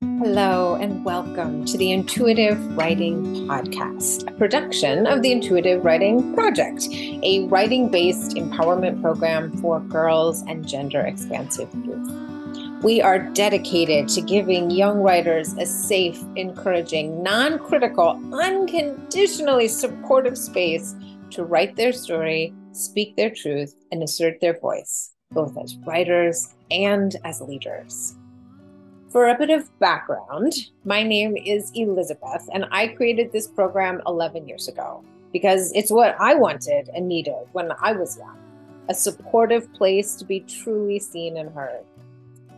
Hello and welcome to the Intuitive Writing Podcast, a production of the Intuitive Writing Project, a writing-based empowerment program for girls and gender-expansive youth. We are dedicated to giving young writers a safe, encouraging, non-critical, unconditionally supportive space to write their story, speak their truth, and assert their voice, both as writers and as leaders. For a bit of background, my name is Elizabeth, and I created this program 11 years ago because it's what I wanted and needed when I was young, a supportive place to be truly seen and heard.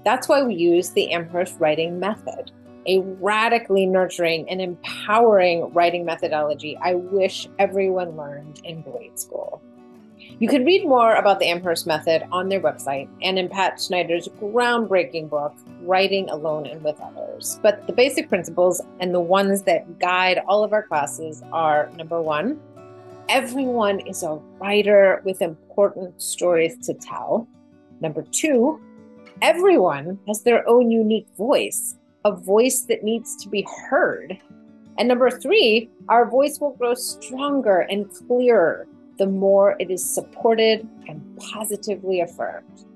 That's why we use the Amherst Writing Method, a radically nurturing and empowering writing methodology I wish everyone learned in grade school. You can read more about the Amherst Method on their website and in Pat Schneider's groundbreaking book, Writing Alone and with Others. But the basic principles and the ones that guide all of our classes are, 1, everyone is a writer with important stories to tell. 2, everyone has their own unique voice, a voice that needs to be heard. And 3, our voice will grow stronger and clearer the more it is supported and positively affirmed.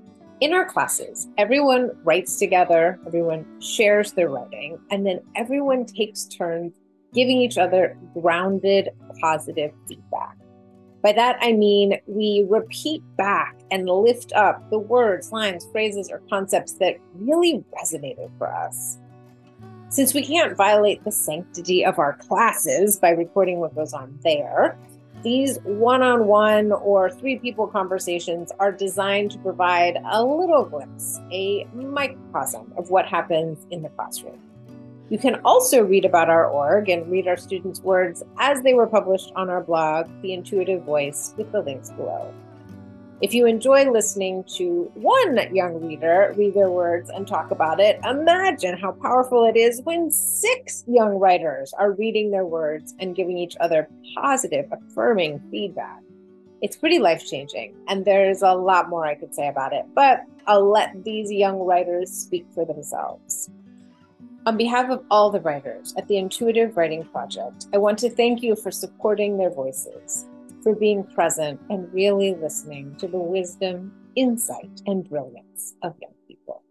In our classes, everyone writes together, everyone shares their writing, and then everyone takes turns giving each other grounded, positive feedback. By that, I mean we repeat back and lift up the words, lines, phrases, or concepts that really resonated for us. Since we can't violate the sanctity of our classes by recording what goes on there, these one-on-one or three-people conversations are designed to provide a little glimpse, a microcosm of what happens in the classroom. You can also read about our org and read our students' words as they were published on our blog, The Intuitive Voice, with the links below. If you enjoy listening to one young reader read their words and talk about it, imagine how powerful it is when 6 young writers are reading their words and giving each other positive, affirming feedback. It's pretty life-changing, and there's a lot more I could say about it, but I'll let these young writers speak for themselves. On behalf of all the writers at the Intuitive Writing Project, I want to thank you for supporting their voices, for being present and really listening to the wisdom, insight, and brilliance of young people.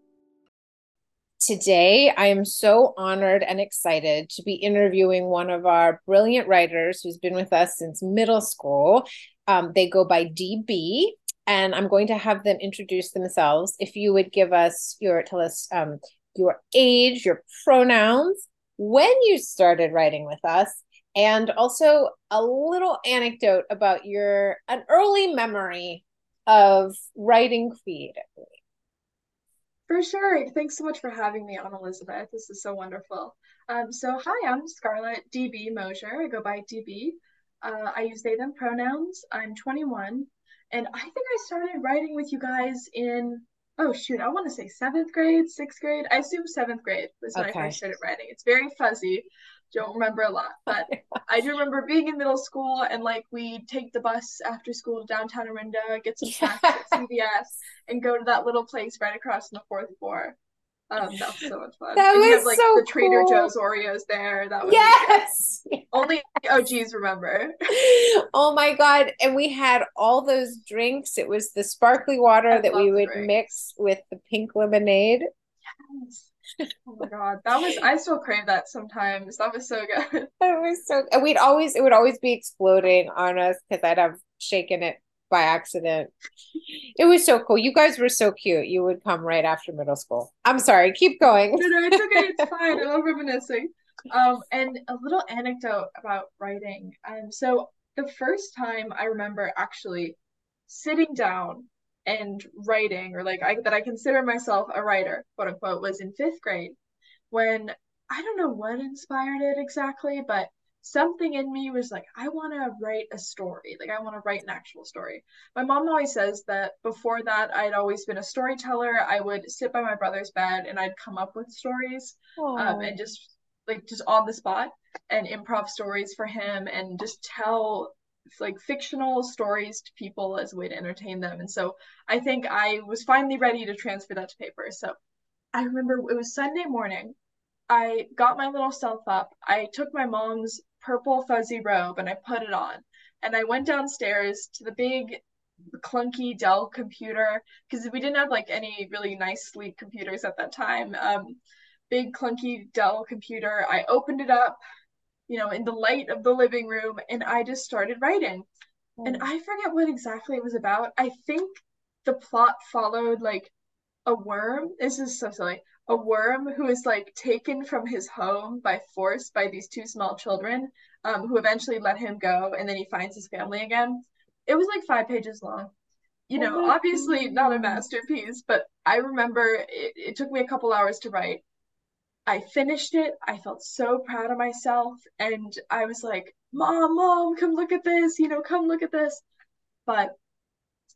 Today, I am so honored and excited to be interviewing one of our brilliant writers who's been with us since middle school. They go by DB, and I'm going to have them introduce themselves. If you would give us your age, your pronouns, when you started writing with us, and also a little anecdote about an early memory of writing creatively. For sure. Thanks so much for having me on, Elizabeth. This is so wonderful. Hi, I'm Scarlett DB Mosher. I go by DB. I use they, them pronouns. I'm 21. And I think I started writing with you guys in, 6th grade. I assume 7th grade was when I first started writing. It's very fuzzy. Don't remember a lot, but I do remember being in middle school and we'd take the bus after school to downtown Orinda, get some snacks at CVS, and go to that little place right across in the 4th floor. That was so much fun. That and was you have, so cool. The Trader Joe's Oreos there. That was yes. Only OGs remember. Oh my God! And we had all those drinks. It was the sparkly water that we would mix with the pink lemonade. Yes. Oh my God, I still crave that sometimes. That was so good. And it would always be exploding on us because I'd have shaken it by accident. It was so cool. You guys were so cute. You would come right after middle school. I'm sorry, keep going. No, it's okay. It's fine. I love reminiscing. And a little anecdote about writing. So the first time I remember actually sitting down and writing, or I consider myself a writer, quote unquote, was in 5th grade, when I don't know what inspired it exactly, but something in me was like, I want to write a story. I want to write an actual story. My mom always says that before that, I'd always been a storyteller. I would sit by my brother's bed and I'd come up with stories, and just on the spot, and improv stories for him, and just tell fictional stories to people as a way to entertain them. And so I think I was finally ready to transfer that to paper. So I remember it was Sunday morning I got my little self up. I took my mom's purple fuzzy robe and I put it on. And I went downstairs to the big clunky Dell computer, because we didn't have like any really nice sleek computers at that time. Big clunky Dell computer. I opened it up, you know, in the light of the living room, and I just started writing. And I forget what exactly it was about. I think the plot followed like a worm. This is so silly. A worm who is like taken from his home by force by these two small children, who eventually let him go, and then he finds his family again. It was like 5 pages long. You know, obviously not a masterpiece, but I remember it took me a couple hours to write. I finished it. I felt so proud of myself. And I was like, Mom, come look at this, you know, come look at this. But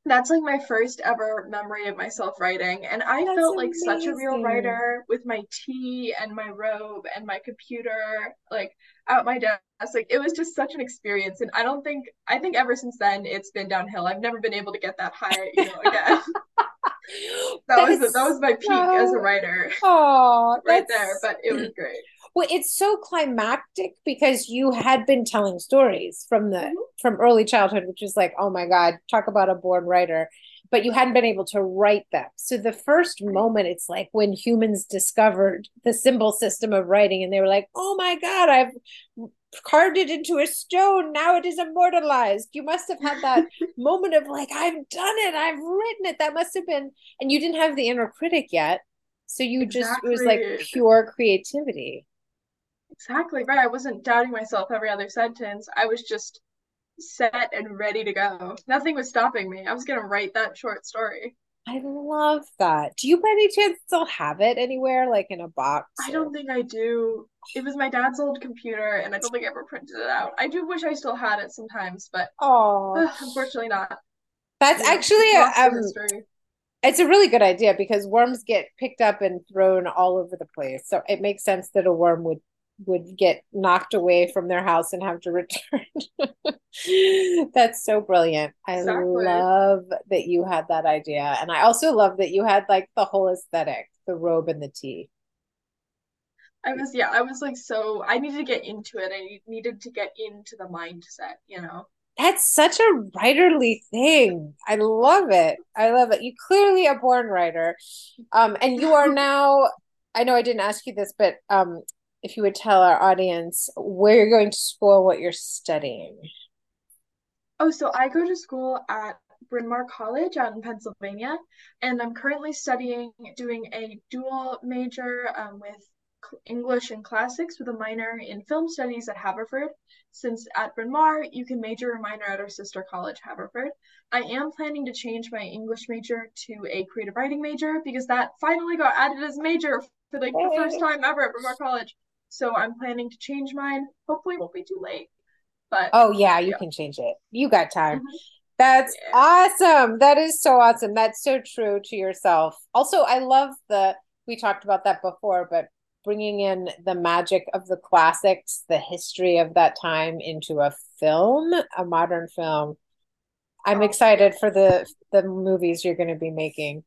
that's like my first ever memory of myself writing. And I felt like such a real writer with my tea and my robe and my computer, like at my desk. Like, it was just such an experience. And I think ever since then it's been downhill. I've never been able to get that high, you know, again. That was my peak as a writer. Oh, right there. But it was great. Well, it's so climactic because you had been telling stories from early childhood, which is like, oh my God, talk about a born writer, but you hadn't been able to write them. So the first moment, it's like when humans discovered the symbol system of writing and they were like, oh my God, I've carved it into a stone. Now it is immortalized. You must have had that moment of like, I've done it. I've written it. That must have been, and you didn't have the inner critic yet. So you just, it was like pure creativity. Exactly right. I wasn't doubting myself every other sentence. I was just set and ready to go. Nothing was stopping me. I was going to write that short story. I love that. Do you by any chance still have it anywhere, like in a box? I don't think I do. It was my dad's old computer, and I don't think I ever printed it out. I do wish I still had it sometimes, but unfortunately not. That's actually it's a really good idea because worms get picked up and thrown all over the place. So it makes sense that a worm would get knocked away from their house and have to return. That's so brilliant. I love that you had that idea. And I also love that you had like the whole aesthetic, the robe and the tea. I was like, so I needed to get into it. I needed to get into the mindset, you know? That's such a writerly thing. I love it. I love it. You clearly are a born writer. And you are now, I know I didn't ask you this, but if you would tell our audience where you're going to school, what you're studying. Oh, so I go to school at Bryn Mawr College out in Pennsylvania, and I'm currently doing a dual major with English and classics with a minor in film studies at Haverford. Since at Bryn Mawr, you can major or minor at our sister college, Haverford. I am planning to change my English major to a creative writing major because that finally got added as major for like the first time ever at Bryn Mawr College. So I'm planning to change mine. Hopefully it won't be too late. But you can change it. You got time. Mm-hmm. That's awesome. That is so awesome. That's so true to yourself. Also, I love we talked about that before, but bringing in the magic of the classics, the history of that time into a modern film. I'm excited for the movies you're going to be making.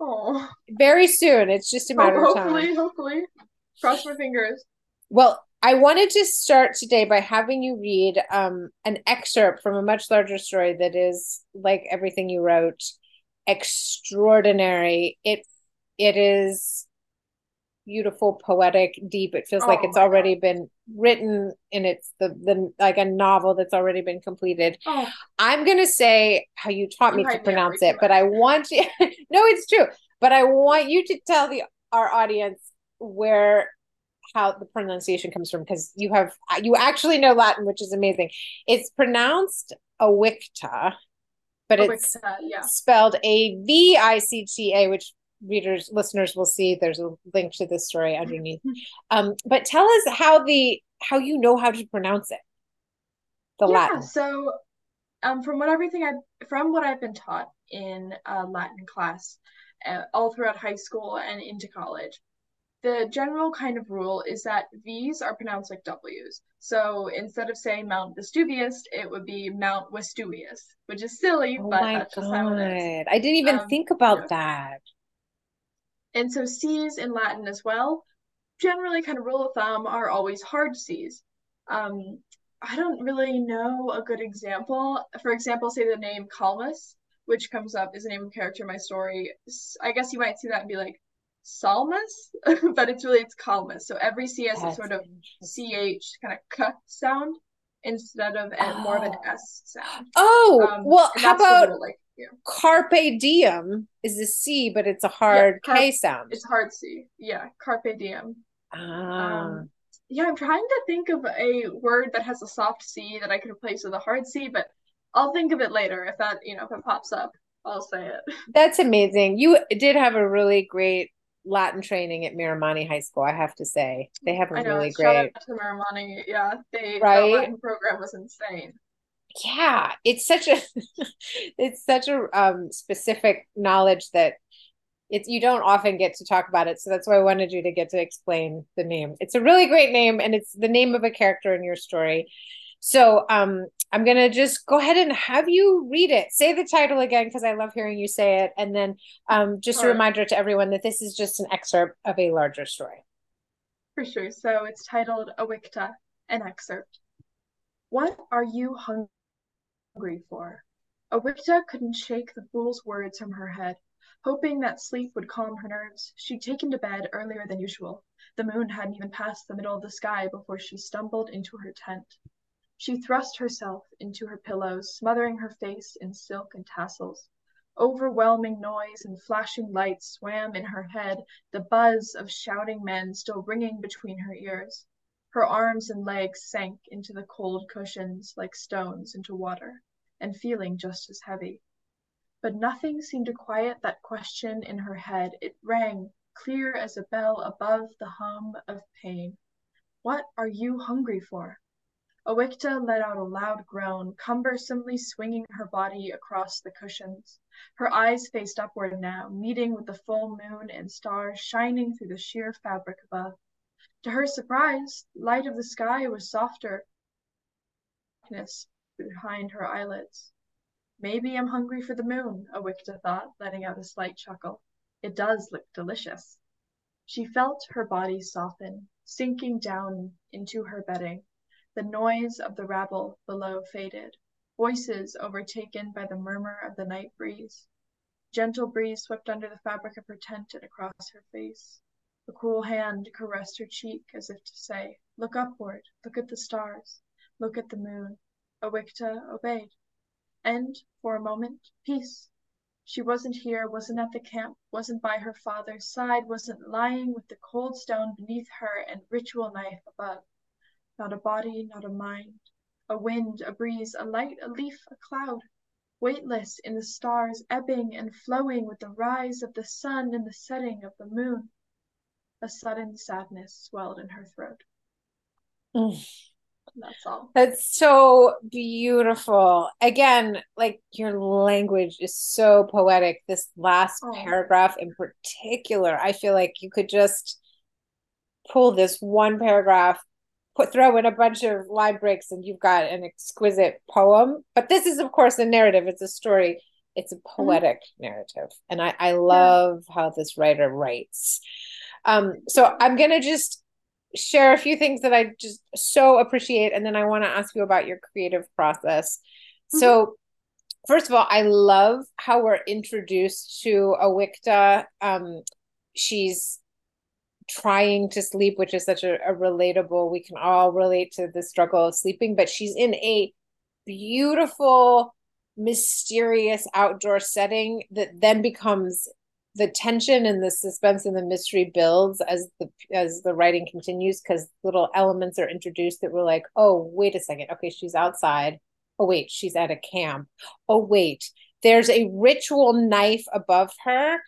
Oh, very soon. It's just a matter of time. Hopefully. Cross my fingers. Well, I wanted to start today by having you read an excerpt from a much larger story that is, like everything you wrote, extraordinary. It is beautiful, poetic, deep. It feels like it's already been written, and it's the like a novel that's already been completed. I'm gonna say how you taught me to pronounce it, but I want you no, it's true, but I want you to tell our audience how the pronunciation comes from, because you actually know Latin, which is amazing. It's pronounced Avicta, but it's spelled Avicta, which listeners will see. There's a link to this story underneath. But tell us how you know how to pronounce it. Latin. So, from what I've been taught in Latin class, all throughout high school and into college, the general kind of rule is that V's are pronounced like W's. So instead of saying Mount Vesuvius, it would be Mount Westuvius, which is silly, but that's just how it is. I didn't even think about that. And so C's in Latin as well generally kind of rule of thumb are always hard C's. I don't really know a good example. For example, say the name Calmus, which comes up as the name of a character in my story. I guess you might see that and be like, Salmus, but it's really, it's Calmus. So every C has a sort of CH kind of K sound instead of more of an S sound. Oh, well, how about Carpe Diem is a C, but it's a hard K sound. It's hard C. Yeah, Carpe Diem. Yeah, I'm trying to think of a word that has a soft C that I could replace with a hard C, but I'll think of it later. If that, if it pops up, I'll say it. That's amazing. You did have a really great Latin training at Miramonte High School, I have to say. They have a really great. Shout out to Miramonte. Yeah, the Latin program was insane. Yeah, it's such a specific knowledge that you don't often get to talk about it. So that's why I wanted you to get to explain the name. It's a really great name, and it's the name of a character in your story. So I'm going to just go ahead and have you read it. Say the title again, because I love hearing you say it. And then just a reminder to everyone that this is just an excerpt of a larger story. For sure. So it's titled Avicta, an excerpt. What are you hungry for? Avicta couldn't shake the fool's words from her head. Hoping that sleep would calm her nerves, she'd taken to bed earlier than usual. The moon hadn't even passed the middle of the sky before she stumbled into her tent. She thrust herself into her pillows, smothering her face in silk and tassels. Overwhelming noise and flashing lights swam in her head, the buzz of shouting men still ringing between her ears. Her arms and legs sank into the cold cushions like stones into water, and feeling just as heavy. But nothing seemed to quiet that question in her head. It rang, clear as a bell above the hum of pain. What are you hungry for? Awicta let out a loud groan, cumbersomely swinging her body across the cushions. Her eyes faced upward now, meeting with the full moon and stars shining through the sheer fabric above. To her surprise, the light of the sky was softer darkness behind her eyelids. Maybe I'm hungry for the moon, Awicta thought, letting out a slight chuckle. It does look delicious. She felt her body soften, sinking down into her bedding. The noise of the rabble below faded, voices overtaken by the murmur of the night breeze. Gentle breeze swept under the fabric of her tent and across her face. A cool hand caressed her cheek as if to say, look upward, look at the stars, look at the moon. Awicta obeyed. And, for a moment, peace. She wasn't here, wasn't at the camp, wasn't by her father's side, wasn't lying with the cold stone beneath her and ritual knife above. Not a body, not a mind, a wind, a breeze, a light, a leaf, a cloud, weightless in the stars, ebbing and flowing with the rise of the sun and the setting of the moon. A sudden sadness swelled in her throat. That's all. That's so beautiful. Again, like, your language is so poetic. This last paragraph in particular, I feel like you could just pull this one paragraph, throw in a bunch of line breaks, and you've got an exquisite poem. But this is, of course, a narrative. It's a story. It's a poetic narrative. And I love how this writer writes. So I'm going to just share a few things that I just so appreciate. And then I want to ask you about your creative process. So first of all, I love how we're introduced to Awicta. She's trying to sleep, which is such a relatable, we can all relate to the struggle of sleeping, but she's in a beautiful, mysterious outdoor setting that then becomes the tension and the suspense and the mystery builds as the writing continues, because little elements are introduced that we're like, oh, wait a second. Okay, she's outside. Oh, wait, she's at a camp. Oh, wait, there's a ritual knife above her.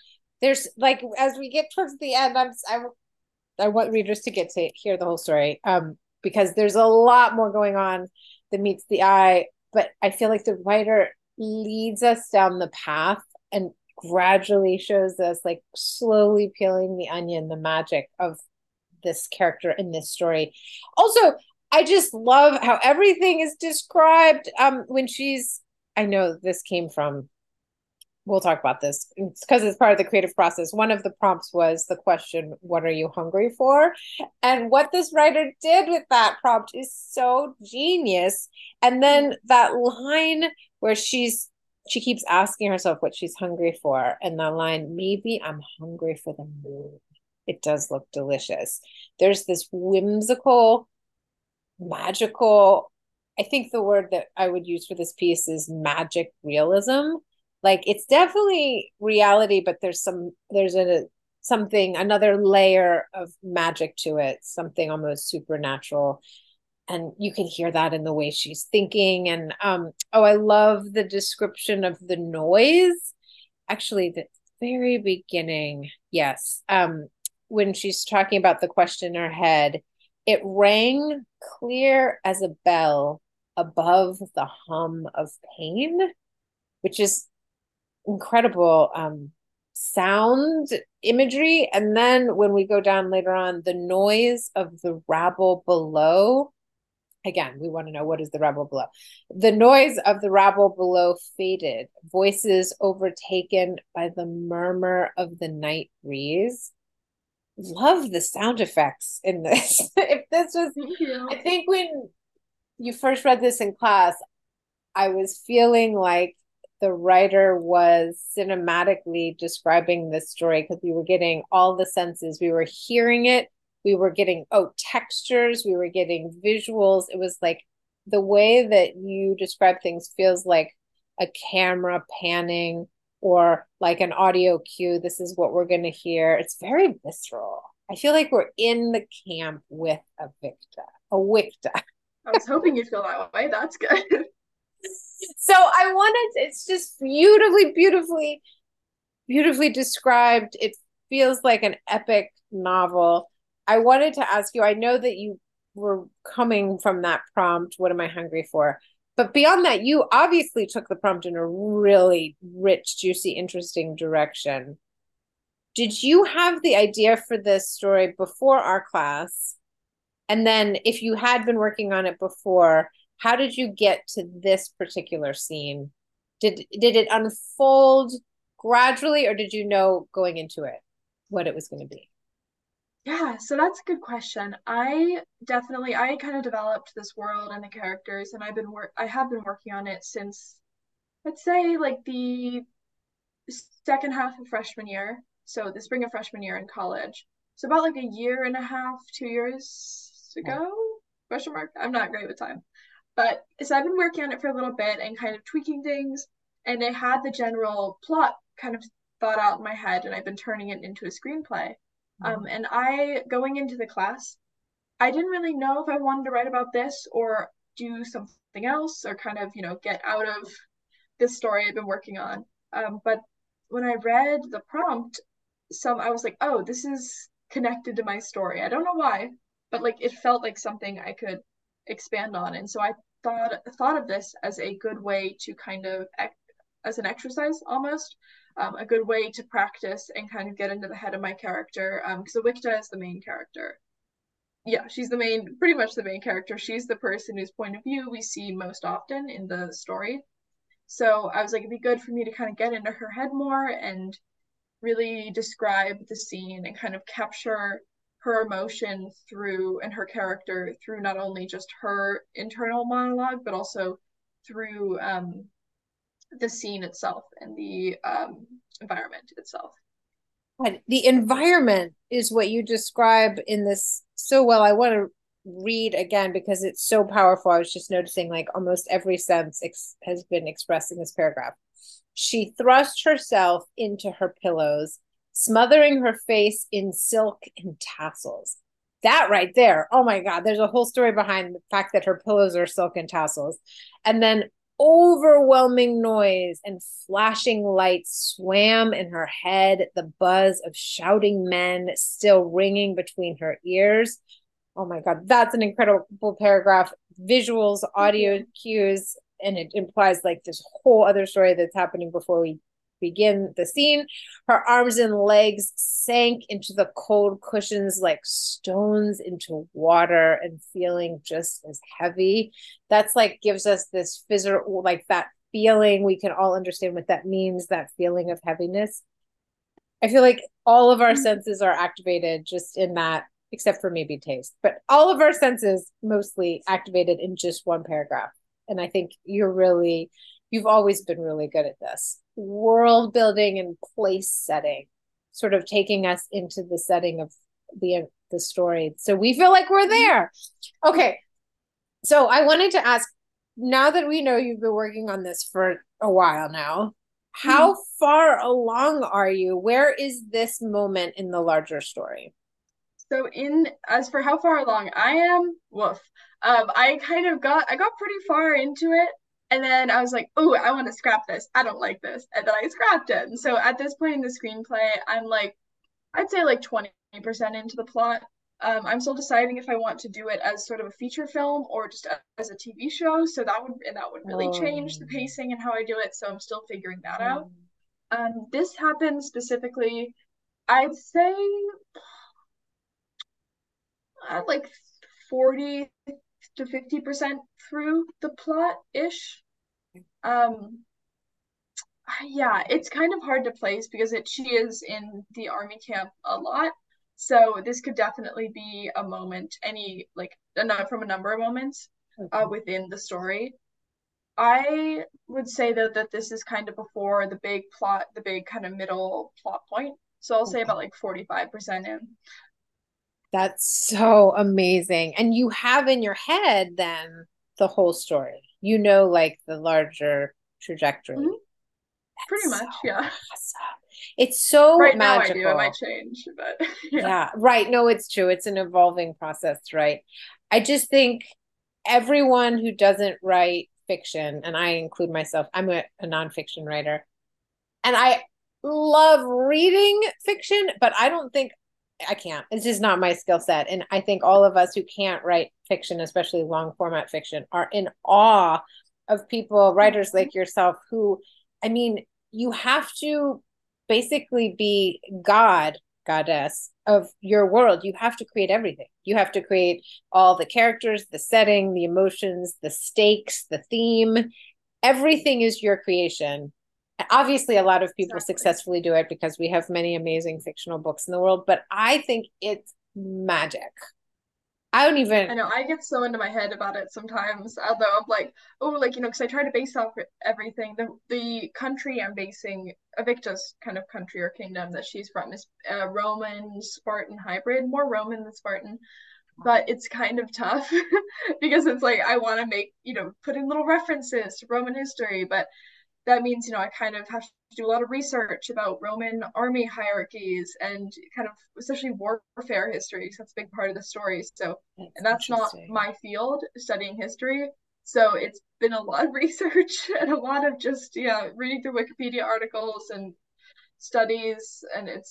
There's, like, as we get towards the end, I want readers to get to hear the whole story, because there's a lot more going on that meets the eye. But I feel like the writer leads us down the path and gradually shows us, like, slowly peeling the onion, the magic of this character in this story. Also, I just love how everything is described when she's, I know this came from we'll talk about this because it's part of the creative process. One of the prompts was the question, what are you hungry for? And what this writer did with that prompt is so genius. And then that line where she keeps asking herself what she's hungry for. And the line, maybe I'm hungry for the moon. It does look delicious. There's this whimsical, magical, I think the word that I would use for this piece is magic realism. Like, it's definitely reality, but there's something, another layer of magic to it, something almost supernatural. And you can hear that in the way she's thinking. And, I love the description of the noise. Actually, the very beginning, yes. When she's talking about the question in her head, it rang clear as a bell above the hum of pain, which is incredible sound imagery. And then when we go down later on, the noise of the rabble below. Again, we want to know, what is the rabble below? The noise of the rabble below faded, voices overtaken by the murmur of the night breeze. Love the sound effects in this. If this was, I think when you first read this in class, I was feeling like the writer was cinematically describing this story because we were getting all the senses. We were hearing it. We were getting, textures. We were getting visuals. It was like the way that you describe things feels like a camera panning or like an audio cue. This is what we're going to hear. It's very visceral. I feel like we're in the camp with Avicta. I was hoping you'd feel that way. That's good. So it's just beautifully described. It feels like an epic novel. I wanted to ask you, I know that you were coming from that prompt, what am I hungry for? But beyond that, you obviously took the prompt in a really rich, juicy, interesting direction. Did you have the idea for this story before our class? And then if you had been working on it before, how did you get to this particular scene? Did it unfold gradually, or did you know going into it what it was going to be? Yeah, so that's a good question. I kind of developed this world and the characters, and I have been working on it since, let's say, like the second half of freshman year, so the spring of freshman year in college. So about like a year and a half, 2 years ago? Question mark? I'm not great with time. But so I've been working on it for a little bit and kind of tweaking things, and I had the general plot kind of thought out in my head, and I've been turning it into a screenplay. And going into the class, I didn't really know if I wanted to write about this or do something else or kind of, get out of this story I've been working on. But when I read the prompt, I was like, oh, this is connected to my story. I don't know why, but like, it felt like something I could expand on. And so I thought of this as a good way to kind of, as an exercise almost, a good way to practice and kind of get into the head of my character, because Avicta is the main character. Yeah, she's pretty much the main character. She's the person whose point of view we see most often in the story. So I was like, it'd be good for me to kind of get into her head more and really describe the scene and kind of capture her emotion and her character through not only just her internal monologue, but also through the scene itself and the environment itself. And the environment is what you describe in this so well. I want to read again because it's so powerful. I was just noticing like almost every sense has been expressed in this paragraph. She thrust herself into her pillows, smothering her face in silk and tassels. That right there. Oh my God. There's a whole story behind the fact that her pillows are silk and tassels. And then overwhelming noise and flashing lights swam in her head, the buzz of shouting men still ringing between her ears. Oh my God, that's an incredible paragraph. Visuals, audio cues, and it implies like this whole other story that's happening before we begin the scene. Her arms and legs sank into the cold cushions like stones into water and feeling just as heavy. That's like gives us this physical, like that feeling, we can all understand what that means, that feeling of heaviness. I feel like all of our senses are activated just in that, except for maybe taste, but all of our senses mostly activated in just one paragraph. And I think you've always been really good at this world building and place setting, sort of taking us into the setting of the story. So we feel like we're there. Okay. So I wanted to ask, now that we know you've been working on this for a while now, how far along are you? Where is this moment in the larger story? So as for how far along I am, woof. I got pretty far into it. And then I was like, oh, I want to scrap this. I don't like this. And then I scrapped it. And so at this point in the screenplay, I'm like, I'd say like 20% into the plot. I'm still deciding if I want to do it as sort of a feature film or just as a TV show. So that would really change the pacing and how I do it. So I'm still figuring that out. This happened specifically, I'd say at like 40 to 50% through the plot-ish. Yeah, it's kind of hard to place because she is in the army camp a lot. So this could definitely be a moment, from a number of moments within the story. I would say that this is kind of before the big kind of middle plot point. So I'll say about like 45% in. That's so amazing. And you have in your head then the whole story, like the larger trajectory. Mm-hmm. Pretty much, so yeah. Awesome. It's so right magical. Now I do. It might change, but yeah, right. No, it's true. It's an evolving process, right? I just think everyone who doesn't write fiction, and I include myself, I'm a nonfiction writer, and I love reading fiction, but I don't think I can't. It's just not my skill set. And I think all of us who can't write fiction, especially long format fiction, are in awe of people, writers like yourself, who, I mean, you have to basically be goddess of your world. You have to create everything. You have to create all the characters, the setting, the emotions, the stakes, the theme. Everything is your creation. Obviously, a lot of people successfully do it because we have many amazing fictional books in the world, but I think it's magic. I know, I get so into my head about it sometimes, although I'm like, because I try to base off everything. The country I'm basing, Avicta's kind of country or kingdom that she's from is a Roman-Spartan hybrid, more Roman than Spartan, but it's kind of tough because it's like, I want to put in little references to Roman history, but that means, I kind of have to do a lot of research about Roman army hierarchies and kind of especially warfare history. So that's a big part of the story. So, and that's not my field, studying history. So it's been a lot of research and a lot of just, reading through Wikipedia articles and studies. And it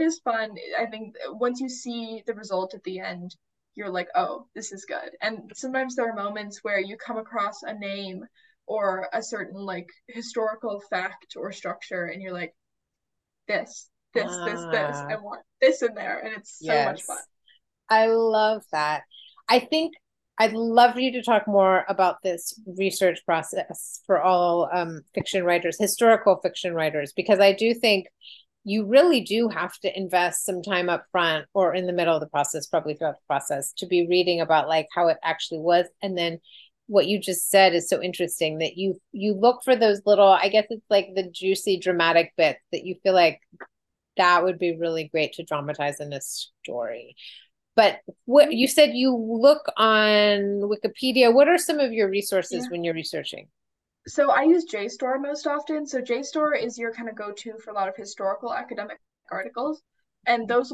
is fun. I think once you see the result at the end, you're like, oh, this is good. And sometimes there are moments where you come across a name or a certain historical fact or structure, and you're like, this, I want this in there. And it's so much fun. I love that. I think I'd love for you to talk more about this research process for all fiction writers, historical fiction writers, because I do think you really do have to invest some time up front or in the middle of the process, probably throughout the process, to be reading about how it actually was. And then what you just said is so interesting, that you look for those little, I guess it's like the juicy dramatic bits that you feel like that would be really great to dramatize in a story. But what you said, you look on Wikipedia. What are some of your resources when you're researching? So I use JSTOR most often. So JSTOR is your kind of go-to for a lot of historical academic articles. And those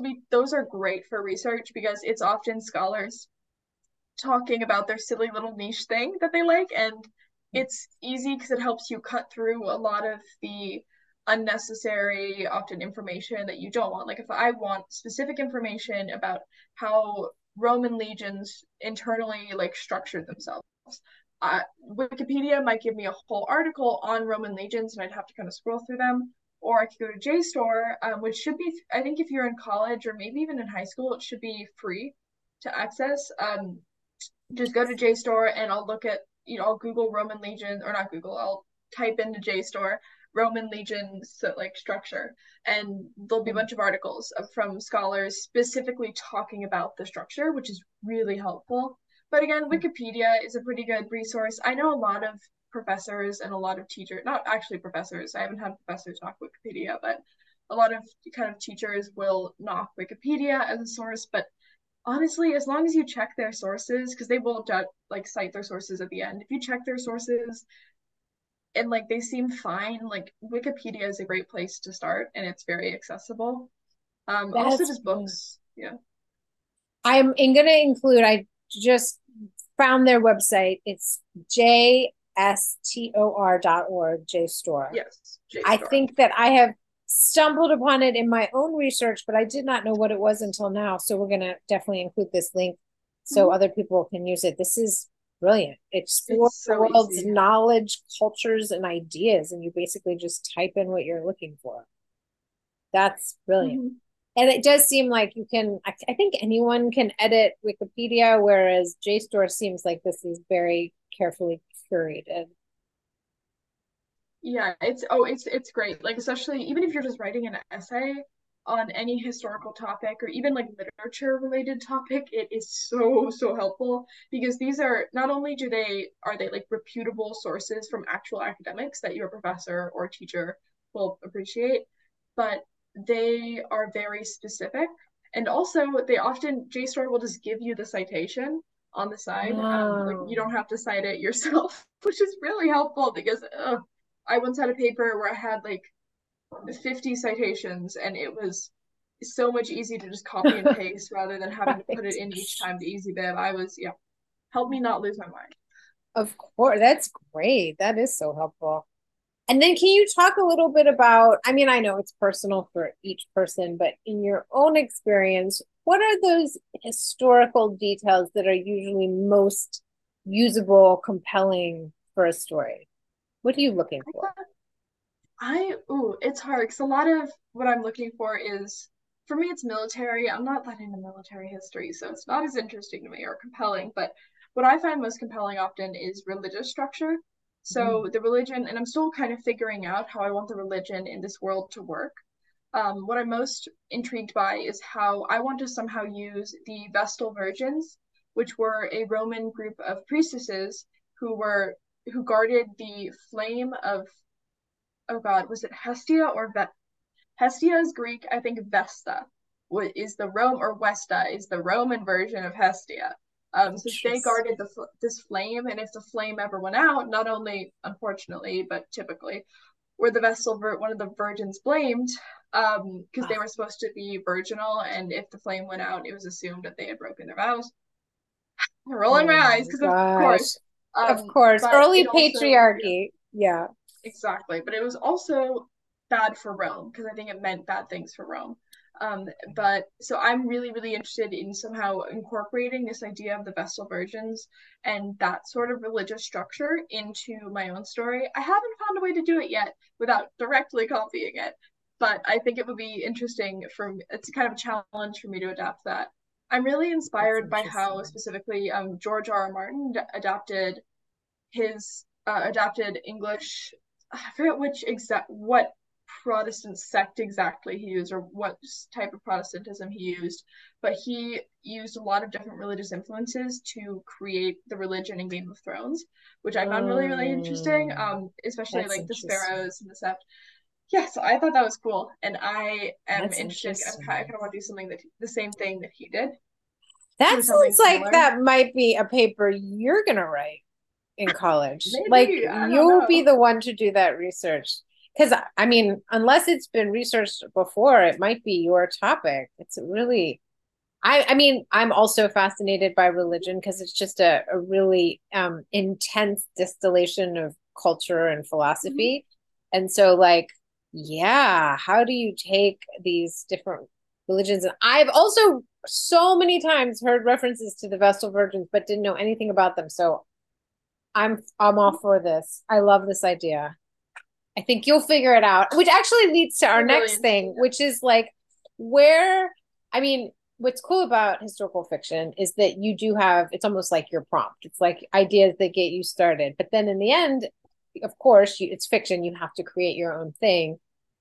are great for research because it's often scholars talking about their silly little niche thing that they like, and it's easy because it helps you cut through a lot of the unnecessary often information that you don't want. If I want specific information about how Roman legions internally structured themselves, Wikipedia might give me a whole article on Roman legions, and I'd have to kind of scroll through them. Or I could go to JSTOR, which should be, I think if you're in college or maybe even in high school, it should be free to access. Just go to JSTOR and I'll Google Roman legions, or not Google, I'll type into JSTOR Roman legion structure, and there'll be a bunch of articles from scholars specifically talking about the structure, which is really helpful. But again, Wikipedia is a pretty good resource. I know a lot of professors and a lot of teachers, not actually professors, I haven't had professors knock Wikipedia, but a lot of kind of teachers will knock Wikipedia as a source. But honestly, as long as you check their sources, because they will cite their sources at the end, if you check their sources and they seem fine, Wikipedia is a great place to start, and it's very accessible. Also just books. Yeah, I'm gonna include, I just found their website, it's JSTOR.org, JSTOR. Yes, JSTOR. I think that I have stumbled upon it in my own research, but I did not know what it was until now. So we're gonna definitely include this link so other people can use it. This is brilliant. Explore the world's knowledge, cultures, and ideas, and you basically just type in what you're looking for. That's brilliant. And it does seem like you can, I think anyone can edit Wikipedia, whereas JSTOR seems like this is very carefully curated. Yeah, it's great. Especially even if you're just writing an essay on any historical topic or even literature related topic, it is so helpful, because these are not only are they reputable sources from actual academics that your professor or teacher will appreciate, but they are very specific. And also they often, JSTOR will just give you the citation on the side. You don't have to cite it yourself, which is really helpful, because I once had a paper where I had 50 citations, and it was so much easier to just copy and paste rather than having to put it in each time to EasyBib. Helped me not lose my mind. Of course. That's great. That is so helpful. And then can you talk a little bit about, I mean, I know it's personal for each person, but in your own experience, what are those historical details that are usually most usable, compelling for a story? What are you looking for? It's hard, because a lot of what I'm looking for is, for me, it's military. I'm not that into military history, so it's not as interesting to me or compelling. But what I find most compelling often is religious structure. So the religion, and I'm still kind of figuring out how I want the religion in this world to work. What I'm most intrigued by is how I want to somehow use the Vestal Virgins, which were a Roman group of priestesses who guarded the flame of, oh God, was it Hestia or Hestia is Greek, I think Vesta is the Vesta is the Roman version of Hestia. So they guarded this flame, and if the flame ever went out, not only, unfortunately, but typically, were the Vestal, one of the virgins blamed, because they were supposed to be virginal, and if the flame went out, it was assumed that they had broken their vows. I'm rolling my eyes, because of course. Of course, early patriarchy. Yeah, exactly. But it was also bad for Rome, because I think it meant bad things for Rome. But so I'm really, really interested in somehow incorporating this idea of the Vestal Virgins and that sort of religious structure into my own story. I haven't found a way to do it yet without directly copying it, but I think it would be interesting it's kind of a challenge for me to adapt that. I'm really inspired by how specifically George R. R. Martin adapted his adapted English. I forget what Protestant sect exactly he used, or what type of Protestantism he used, but he used a lot of different religious influences to create the religion in Game of Thrones, which I found really, really interesting. Especially the sparrows and the sept. Yes, I thought that was cool, and I am interested. I kind of want to do something the same thing that he did. That sounds like similar. That might be a paper you're gonna write in college. Maybe, you'll be the one to do that research, because I mean, unless it's been researched before, it might be your topic. It's really, I mean, I'm also fascinated by religion, because it's just a really intense distillation of culture and philosophy, and so yeah, how do you take these different religions? And I've also so many times heard references to the Vestal Virgins, but didn't know anything about them. So I'm all for this. I love this idea. I think you'll figure it out, which actually leads to our next thing, which is what's cool about historical fiction is that you do have, it's almost like your prompt. It's ideas that get you started. But then in the end, of course, it's fiction. You have to create your own thing.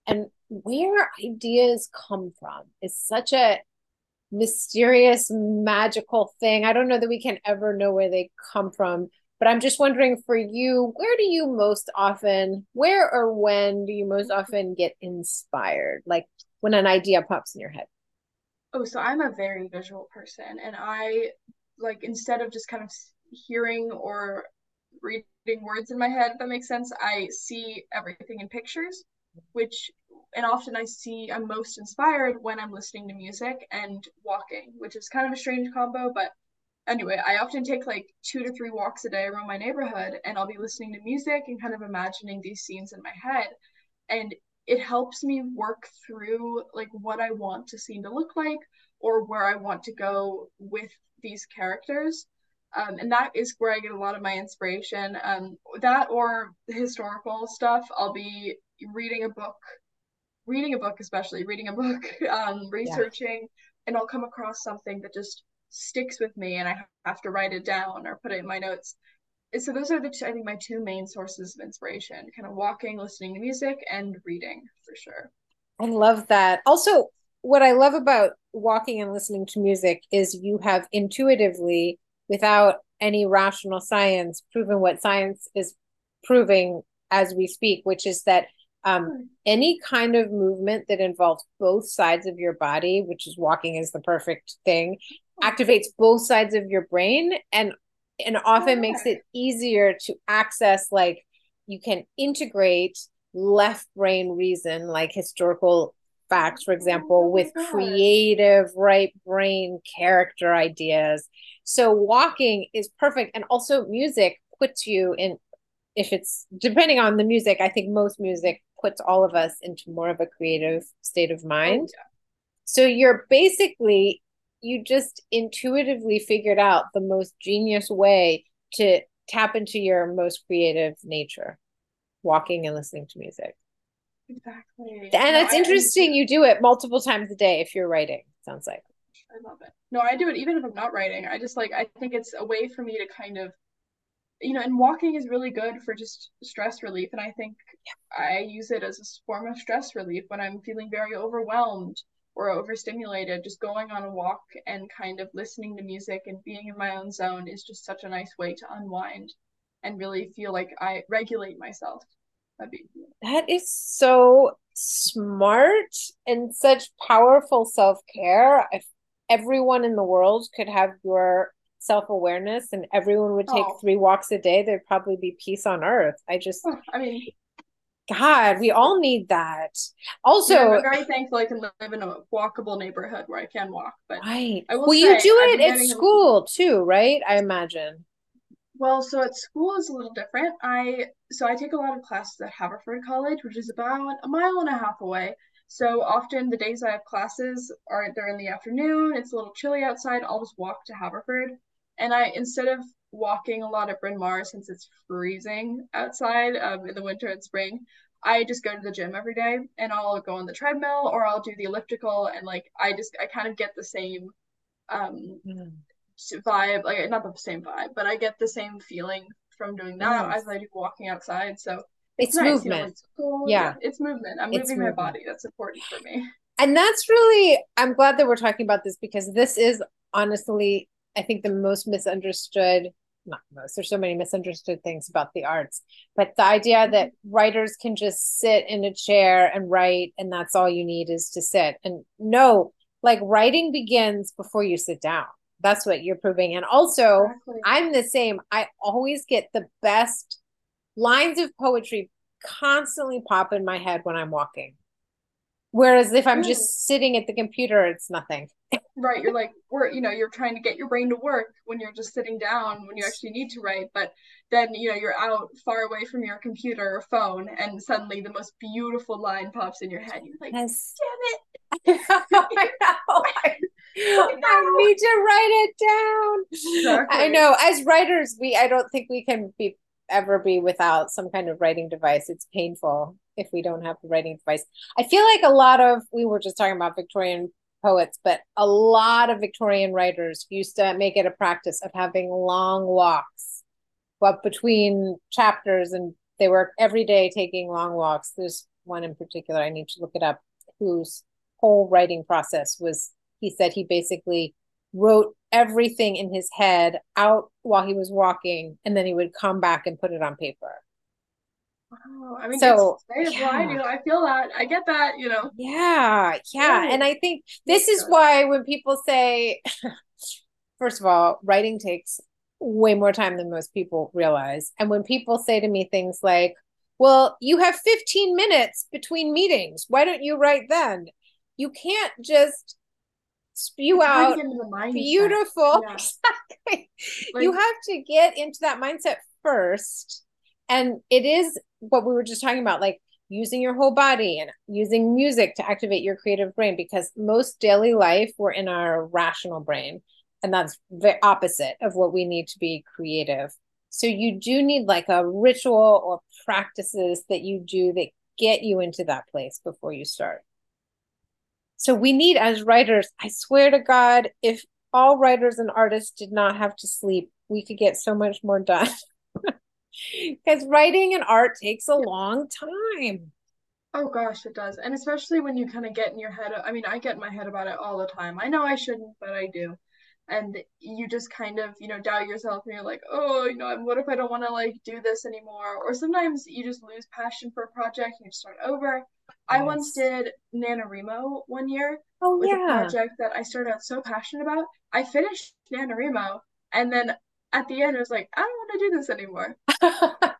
And where ideas come from is such a mysterious, magical thing. I don't know that we can ever know where they come from. But I'm just wondering for you, where or when do you most often get inspired? Like when an idea pops in your head? Oh, so I'm a very visual person. And I, like, instead of just kind of hearing or reading words in my head, if that makes sense, I see everything in pictures, and often I'm most inspired when I'm listening to music and walking, which is kind of a strange combo, but anyway, I often take like 2 to 3 walks a day around my neighborhood, and I'll be listening to music and kind of imagining these scenes in my head, and it helps me work through like what I want the scene to look like or where I want to go with these characters. And that is where I get a lot of my inspiration. That or historical stuff. I'll be reading a book, researching, and I'll come across something that just sticks with me, and I have to write it down or put it in my notes. And so those are my two main sources of inspiration, kind of walking, listening to music, and reading for sure. I love that. Also, what I love about walking and listening to music is you have intuitively, without any rational science, proven what science is proving as we speak, which is that any kind of movement that involves both sides of your body, which is walking is the perfect thing, activates both sides of your brain and often makes it easier to access. Like you can integrate left brain reason, like historical facts, for example, with creative right brain character ideas. So walking is perfect. And also music puts you in, if it's depending on the music, I think most music puts all of us into more of a creative state of mind. Oh, yeah. So you're basically, you just intuitively figured out the most genius way to tap into your most creative nature, walking and listening to music. Exactly. And that's interesting. You do it multiple times a day if you're writing, sounds like. I love it. No, I do it even if I'm not writing. I just I think it's a way for me to kind of, and walking is really good for just stress relief. And I think I use it as a form of stress relief when I'm feeling very overwhelmed or overstimulated. Just going on a walk and kind of listening to music and being in my own zone is just such a nice way to unwind and really feel like I regulate myself. That is so smart and such powerful self-care. If everyone in the world could have your self-awareness and everyone would take 3 walks a day, there'd probably be peace on earth. God, we all need that. Also, I'm very thankful I can live in a walkable neighborhood where I can walk. But right. Well, you do it at school too, right? I imagine. Well, so at school is a little different. I take a lot of classes at Haverford College, which is about a mile and a half away. So often the days I have classes they're in the afternoon. It's a little chilly outside. I'll just walk to Haverford, and instead of walking a lot at Bryn Mawr, since it's freezing outside in the winter and spring, I just go to the gym every day, and I'll go on the treadmill or I'll do the elliptical, and I kind of get the same vibe, not the same vibe, but I get the same feeling from doing that as I do walking outside. So it's nice. Movement. It's cool. Yeah, it's movement. It's moving movement. My body. That's important for me. And that's really, I'm glad that we're talking about this, because this is honestly, I think there's so many misunderstood things about the arts, but the idea that writers can just sit in a chair and write, and that's all you need is to sit. And no, writing begins before you sit down. That's what you're proving. And also, exactly. I'm the same. I always get the best lines of poetry constantly pop in my head when I'm walking. Whereas if I'm just sitting at the computer, it's nothing. Right. You're you're trying to get your brain to work when you're just sitting down, when you actually need to write. But then, you're out far away from your computer or phone, and suddenly the most beautiful line pops in your head. You're like, damn it. I know. I need to write it down. Exactly. I know. As writers, I don't think we can ever be without some kind of writing device. It's painful if we don't have the writing device. I feel like we were just talking about Victorian poets, but a lot of Victorian writers used to make it a practice of having long walks, but between chapters, and They were every day taking long walks. There's one in particular, I need to look it up, whose whole writing process was, he said he basically wrote everything in his head out while he was walking, and then he would come back and put it on paper. Wow. I mean, so, it's very blind, you know, I feel that. I get that, you know. Yeah. And I think this is why when people say, first of all, writing takes way more time than most people realize. And when people say to me things like, well, you have 15 minutes between meetings, why don't you write then? You can't just spew out beautiful. Yeah. Exactly. Like, you have to get into that mindset first. And it is what we were just talking about, like using your whole body and using music to activate your creative brain, because most daily life, we're in our rational brain. And that's the opposite of what we need to be creative. So you do need like a ritual or practices that you do that get you into that place before you start. So we need, as writers, I swear to God, if all writers and artists did not have to sleep, we could get so much more done. Because writing and art takes a long time. Oh gosh, it does. And especially when you kind of get in your head. I mean, I get in my head about it all the time. I know I shouldn't, but I do. And you just kind of, you know, doubt yourself, and you're like, oh, you know, what if I don't want to like do this anymore? Or sometimes you just lose passion for a project and you start over. Nice. I once did NaNoWriMo one year a project that I started out so passionate about. I finished NaNoWriMo, and then at the end I was like, I don't want to do this anymore.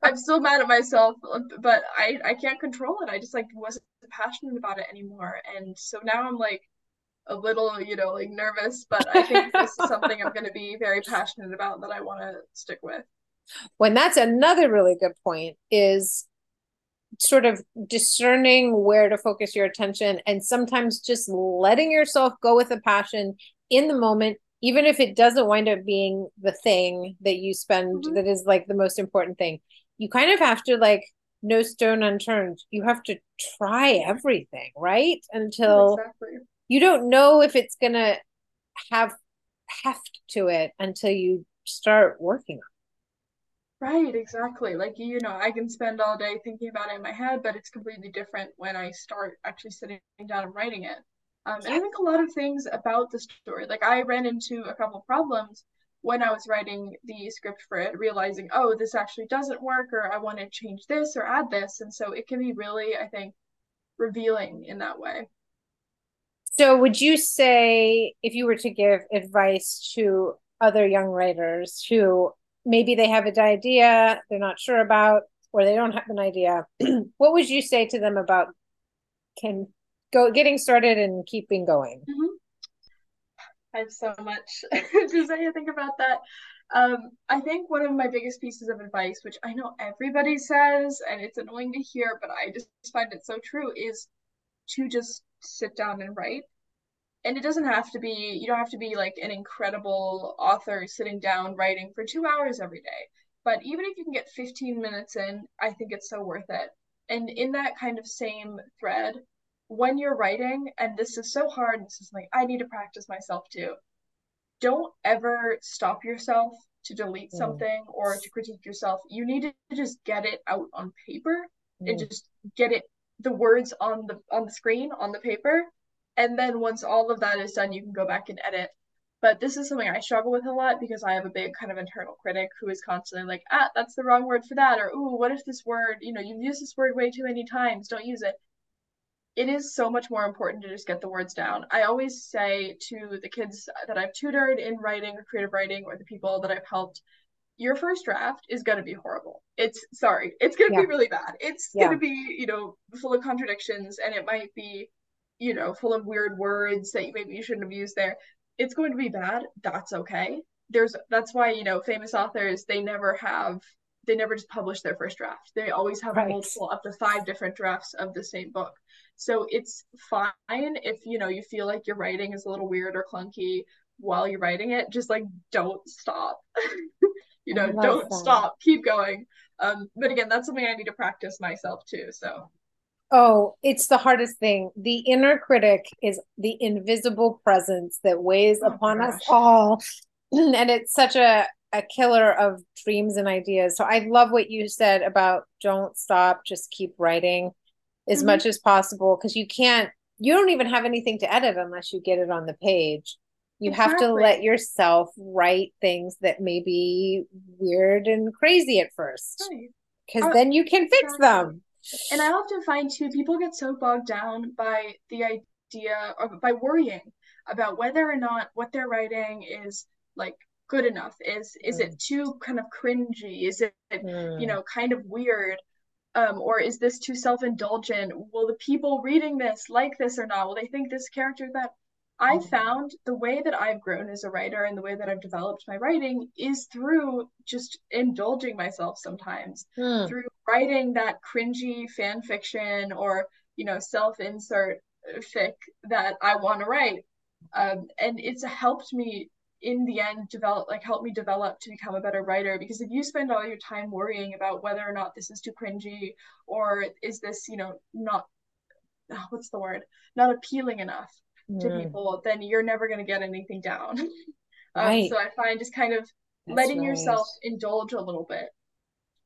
I'm still mad at myself, but I can't control it. I just like wasn't passionate about it anymore. And so now I'm like a little, you know, like nervous, but I think this is something I'm going to be very passionate about that I want to stick with. When that's another really good point, is sort of discerning where to focus your attention, and sometimes just letting yourself go with a passion in the moment, even if it doesn't wind up being the thing that you spend, that is like the most important thing. You kind of have to like, no stone unturned. You have to try everything, right? Until you don't know if it's going to have heft to it until you start working on it. Right, exactly. Like, you know, I can spend all day thinking about it in my head, but it's completely different when I start actually sitting down and writing it. And I think a lot of things about the story, like I ran into a couple of problems when I was writing the script for it, realizing, oh, this actually doesn't work, or I want to change this or add this. And so it can be really, I think, revealing in that way. So would you say, if you were to give advice to other young writers who maybe they have an idea they're not sure about, or they don't have an idea, what would you say to them about getting started and keeping going? Mm-hmm. I have so much to say and think about that. I think one of my biggest pieces of advice, which I know everybody says, and it's annoying to hear, but I just find it so true, is to just sit down and write. And it doesn't have to be, you don't have to be like an incredible author sitting down writing for 2 hours every day. But even if you can get 15 minutes in, I think it's so worth it. And in that kind of same thread, when you're writing, and this is so hard, this is like, I need to practice myself too. Don't ever stop yourself to delete something or to critique yourself. You need to just get it out on paper and just get it, the words on the screen, on the paper. And then once all of that is done, you can go back and edit. But this is something I struggle with a lot, because I have a big kind of internal critic who is constantly like, that's the wrong word for that. Or, ooh, what if this word, you know, you've used this word way too many times, don't use it. It is so much more important to just get the words down. I always say to the kids that I've tutored in writing or creative writing, or the people that I've helped, your first draft is going to be horrible. It's going to be really bad. It's going to be, you know, full of contradictions, and it might be, you know, full of weird words that maybe you shouldn't have used there. It's going to be bad. That's okay. That's why, you know, famous authors, they never just publish their first draft. They always have multiple, up to 5 different drafts of the same book. So it's fine if, you know, you feel like your writing is a little weird or clunky while you're writing it. Just like, don't stop. You know, don't stop, keep going. But again, that's something I need to practice myself too, so. Oh, it's the hardest thing. The inner critic is the invisible presence that weighs upon us all. And it's such a a killer of dreams and ideas. So I love what you said about don't stop, just keep writing as much as possible, because you don't even have anything to edit unless you get it on the page. You have to let yourself write things that may be weird and crazy at first, because then you can fix them. And I often find too, people get so bogged down by the idea of, by worrying about whether or not what they're writing is like good enough. Is it too kind of cringy? Is it, you know, kind of weird? Or is this too self-indulgent? Will the people reading this like this or not? Will they think this character that I found the way that I've grown as a writer and the way that I've developed my writing is through just indulging myself sometimes, through writing that cringy fan fiction or, you know, self-insert fic that I want to write. And it's helped me in the end help me develop to become a better writer, because if you spend all your time worrying about whether or not this is too cringy, or is this, you know, not appealing enough to people, then you're never going to get anything down. Right. So I find just kind of letting yourself indulge a little bit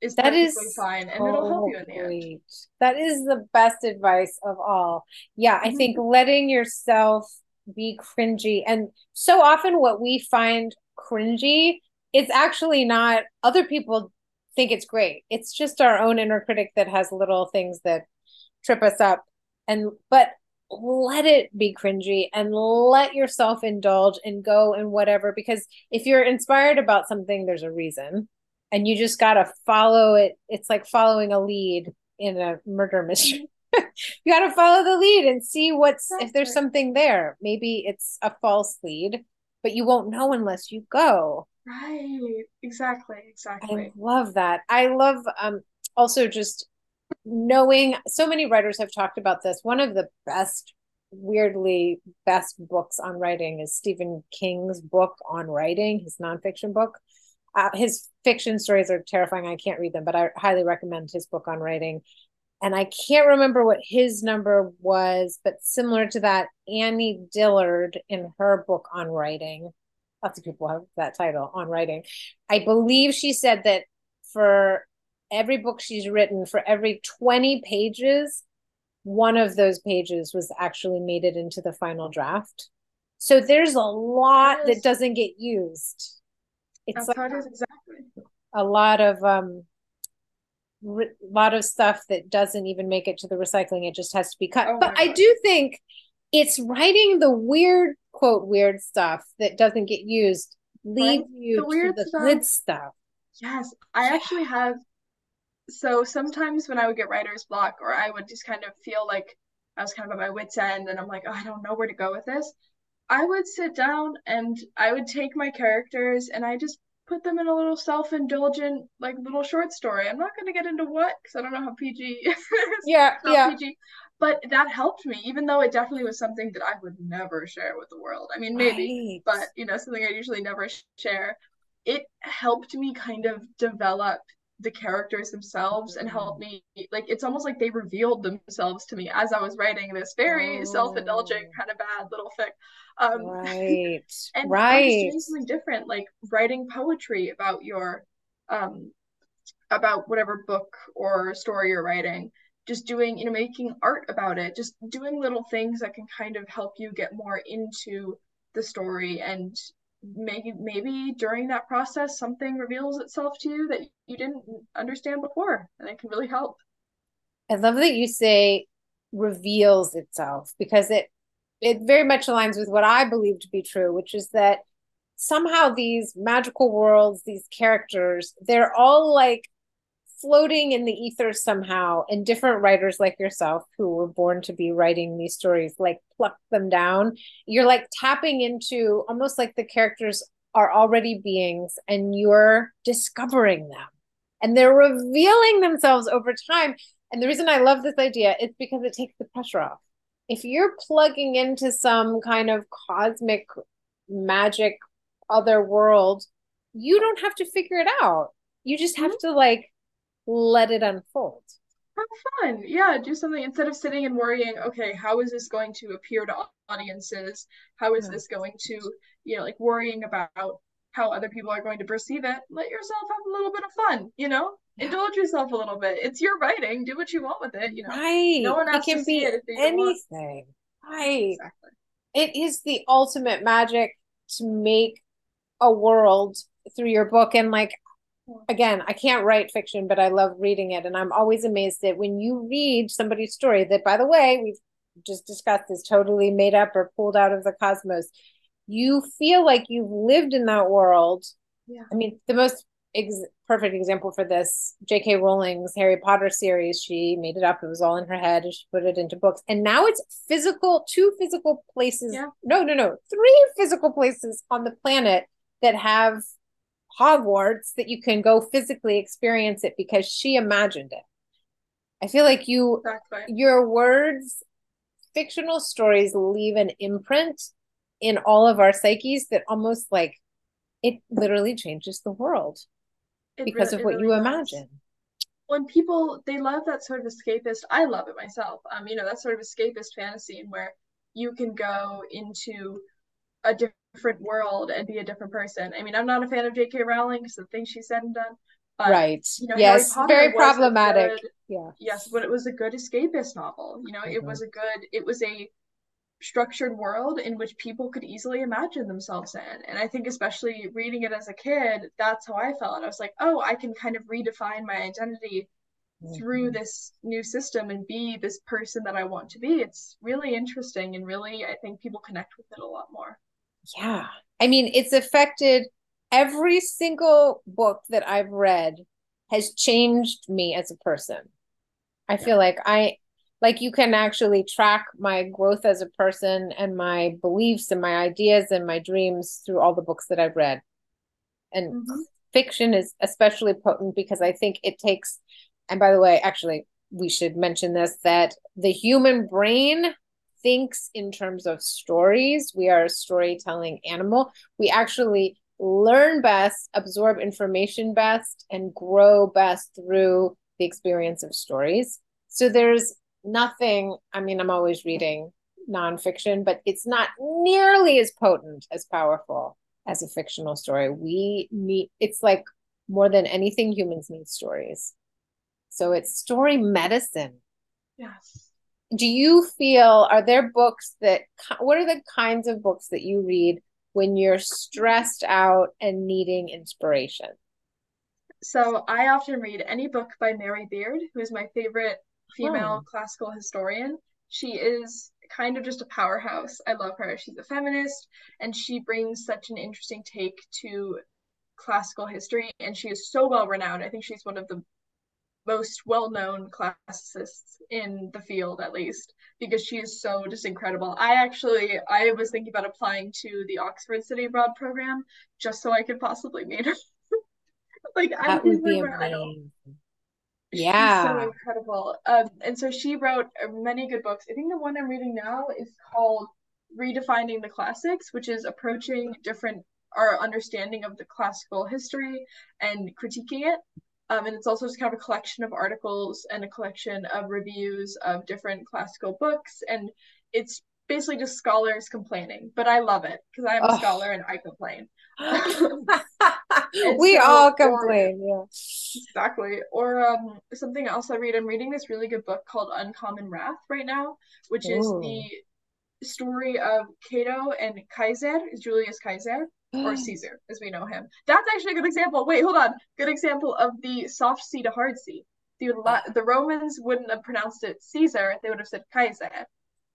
is perfectly fine, and it'll help you in the end. That is the best advice of all. Yeah, I think letting yourself be cringy, and so often what we find cringy, it's actually not other people think it's great. It's just our own inner critic that has little things that trip us up. But let it be cringy and let yourself indulge and go and whatever, because if you're inspired about something, there's a reason, and you just got to follow it. It's like following a lead in a murder mystery. You got to follow the lead and see if there's something there. Maybe it's a false lead, but you won't know unless you go. Right. Exactly. I love that. I love also just knowing, so many writers have talked about this. One of the best books on writing is Stephen King's book on writing, his nonfiction book. His fiction stories are terrifying. I can't read them, but I highly recommend his book on writing. And I can't remember what his number was, but similar to that, Annie Dillard, in her book on writing, lots of people have that title, on writing, I believe she said that for every book she's written, for every 20 pages, one of those pages was actually made it into the final draft. So there's a lot that doesn't get used. It's like a lot of stuff that doesn't even make it to the recycling. It just has to be cut. I do think it's writing the weird, quote, weird stuff that doesn't get used. Good stuff. Yes. I actually have. So sometimes when I would get writer's block, or I would just kind of feel like I was kind of at my wit's end and I'm like, oh, I don't know where to go with this, I would sit down and I would take my characters and I just put them in a little self-indulgent, like, little short story. I'm not going to get into what, because I don't know how PG is. Yeah. PG. But that helped me, even though it definitely was something that I would never share with the world. I mean, maybe, but, you know, something I usually never share. It helped me kind of develop the characters themselves and helped me, like, it's almost like they revealed themselves to me as I was writing this very self-indulgent kind of bad little fic. I was doing something different, like writing poetry about your about whatever book or story you're writing, just doing, you know, making art about it, just doing little things that can kind of help you get more into the story, and maybe during that process something reveals itself to you that you didn't understand before, and it can really help. I love that you say reveals itself, because it very much aligns with what I believe to be true, which is that somehow these magical worlds, these characters, they're all like floating in the ether somehow, and different writers like yourself who were born to be writing these stories like pluck them down. You're like tapping into almost like the characters are already beings and you're discovering them, and they're revealing themselves over time. And the reason I love this idea is because it takes the pressure off. If you're plugging into some kind of cosmic magic other world, you don't have to figure it out. You just have to like let it unfold. Have fun. Yeah, do something instead of sitting and worrying, okay, how is this going to appear to audiences? How is this going to, you know, like worrying about how other people are going to perceive it, let yourself have a little bit of fun, you know? Yeah. Indulge yourself a little bit. It's your writing. Do what you want with it, you know? Right. No one else can see it if they don't want anything. Right. Exactly. It is the ultimate magic to make a world through your book. And like, again, I can't write fiction, but I love reading it. And I'm always amazed that when you read somebody's story that, by the way, we've just discussed, is totally made up or pulled out of the cosmos, you feel like you've lived in that world. Yeah. I mean, the most perfect example for this, J.K. Rowling's Harry Potter series, she made it up. It was all in her head. She put it into books. And now it's physical, two physical places. Yeah. No, three physical places on the planet that have Hogwarts that you can go physically experience it because she imagined it. I feel like you, exactly, your words, fictional stories leave an imprint in all of our psyches that almost like it literally changes the world because of what you imagine. When people, they love that sort of escapist, I love it myself, you know, that sort of escapist fantasy where you can go into a different world and be a different person. I mean, I'm not a fan of J.K. Rowling because the things she said and done. But, right. You know, yes. Very problematic. Yeah. Yes. But it was a good escapist novel. You know, mm-hmm. it was a structured world in which people could easily imagine themselves in. And I think especially reading it as a kid, that's how I felt. I was like, oh, I can kind of redefine my identity mm-hmm. through this new system and be this person that I want to be. It's really interesting. And really, I think people connect with it a lot more. Yeah. I mean, it's affected every single book that I've read has changed me as a person. I feel like you can actually track my growth as a person and my beliefs and my ideas and my dreams through all the books that I've read. And mm-hmm. fiction is especially potent because I think it takes, and by the way, actually, we should mention this, that the human brain thinks in terms of stories. We are a storytelling animal. We actually learn best, absorb information best, and grow best through the experience of stories. So there's nothing, I mean, I'm always reading nonfiction, but it's not nearly as potent, as powerful as a fictional story. We need, it's like more than anything, humans need stories. So it's story medicine. Yes. Do you feel, are there books that, what are the kinds of books that you read when you're stressed out and needing inspiration? So I often read any book by Mary Beard, who is my favorite female classical historian. She is kind of just a powerhouse. I love her. She's a feminist, and she brings such an interesting take to classical history, and she is so well renowned. I think she's one of the most well-known classicists in the field, at least, because she is so just incredible. I was thinking about applying to the Oxford Study Abroad program just so I could possibly meet her. Like, that would be amazing. Yeah. She's so incredible. And so she wrote many good books. I think the one I'm reading now is called Redefining the Classics, which is approaching our understanding of the classical history and critiquing it. And it's also just kind of a collection of articles and a collection of reviews of different classical books. And it's basically just scholars complaining. But I love it because I'm a scholar and I complain. we all complain. Yeah. Exactly. Or something else I read. I'm reading this really good book called Uncommon Wrath right now, which is the story of Cato and Julius Caesar. Or Caesar, as we know him. That's actually a good example. Wait, hold on. Good example of the soft C to hard C. The Romans wouldn't have pronounced it Caesar. They would have said Kaiser.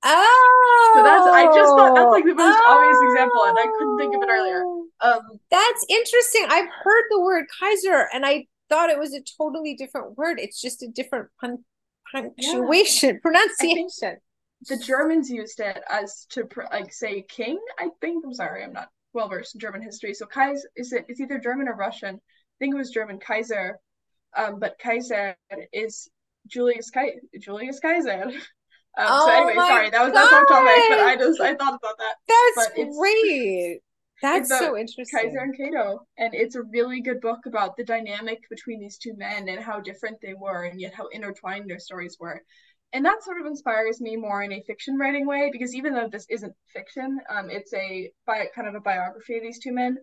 Oh! So that's like the most obvious example, and I couldn't think of it earlier. That's interesting. I've heard the word Kaiser, and I thought it was a totally different word. It's just a different punctuation, pronunciation. The Germans used it as to, like, say king, I think. I'm sorry, I'm not well-versed in German history. So Kaiser, it's either German or Russian. I think it was German, Kaiser. But Kaiser is Julius Caesar. So anyway, sorry, that was not off topic, but I thought about that. That's great. That's so interesting. Kaiser and Cato. And it's a really good book about the dynamic between these two men and how different they were and yet how intertwined their stories were. And that sort of inspires me more in a fiction writing way, because even though this isn't fiction, it's kind of a biography of these two men.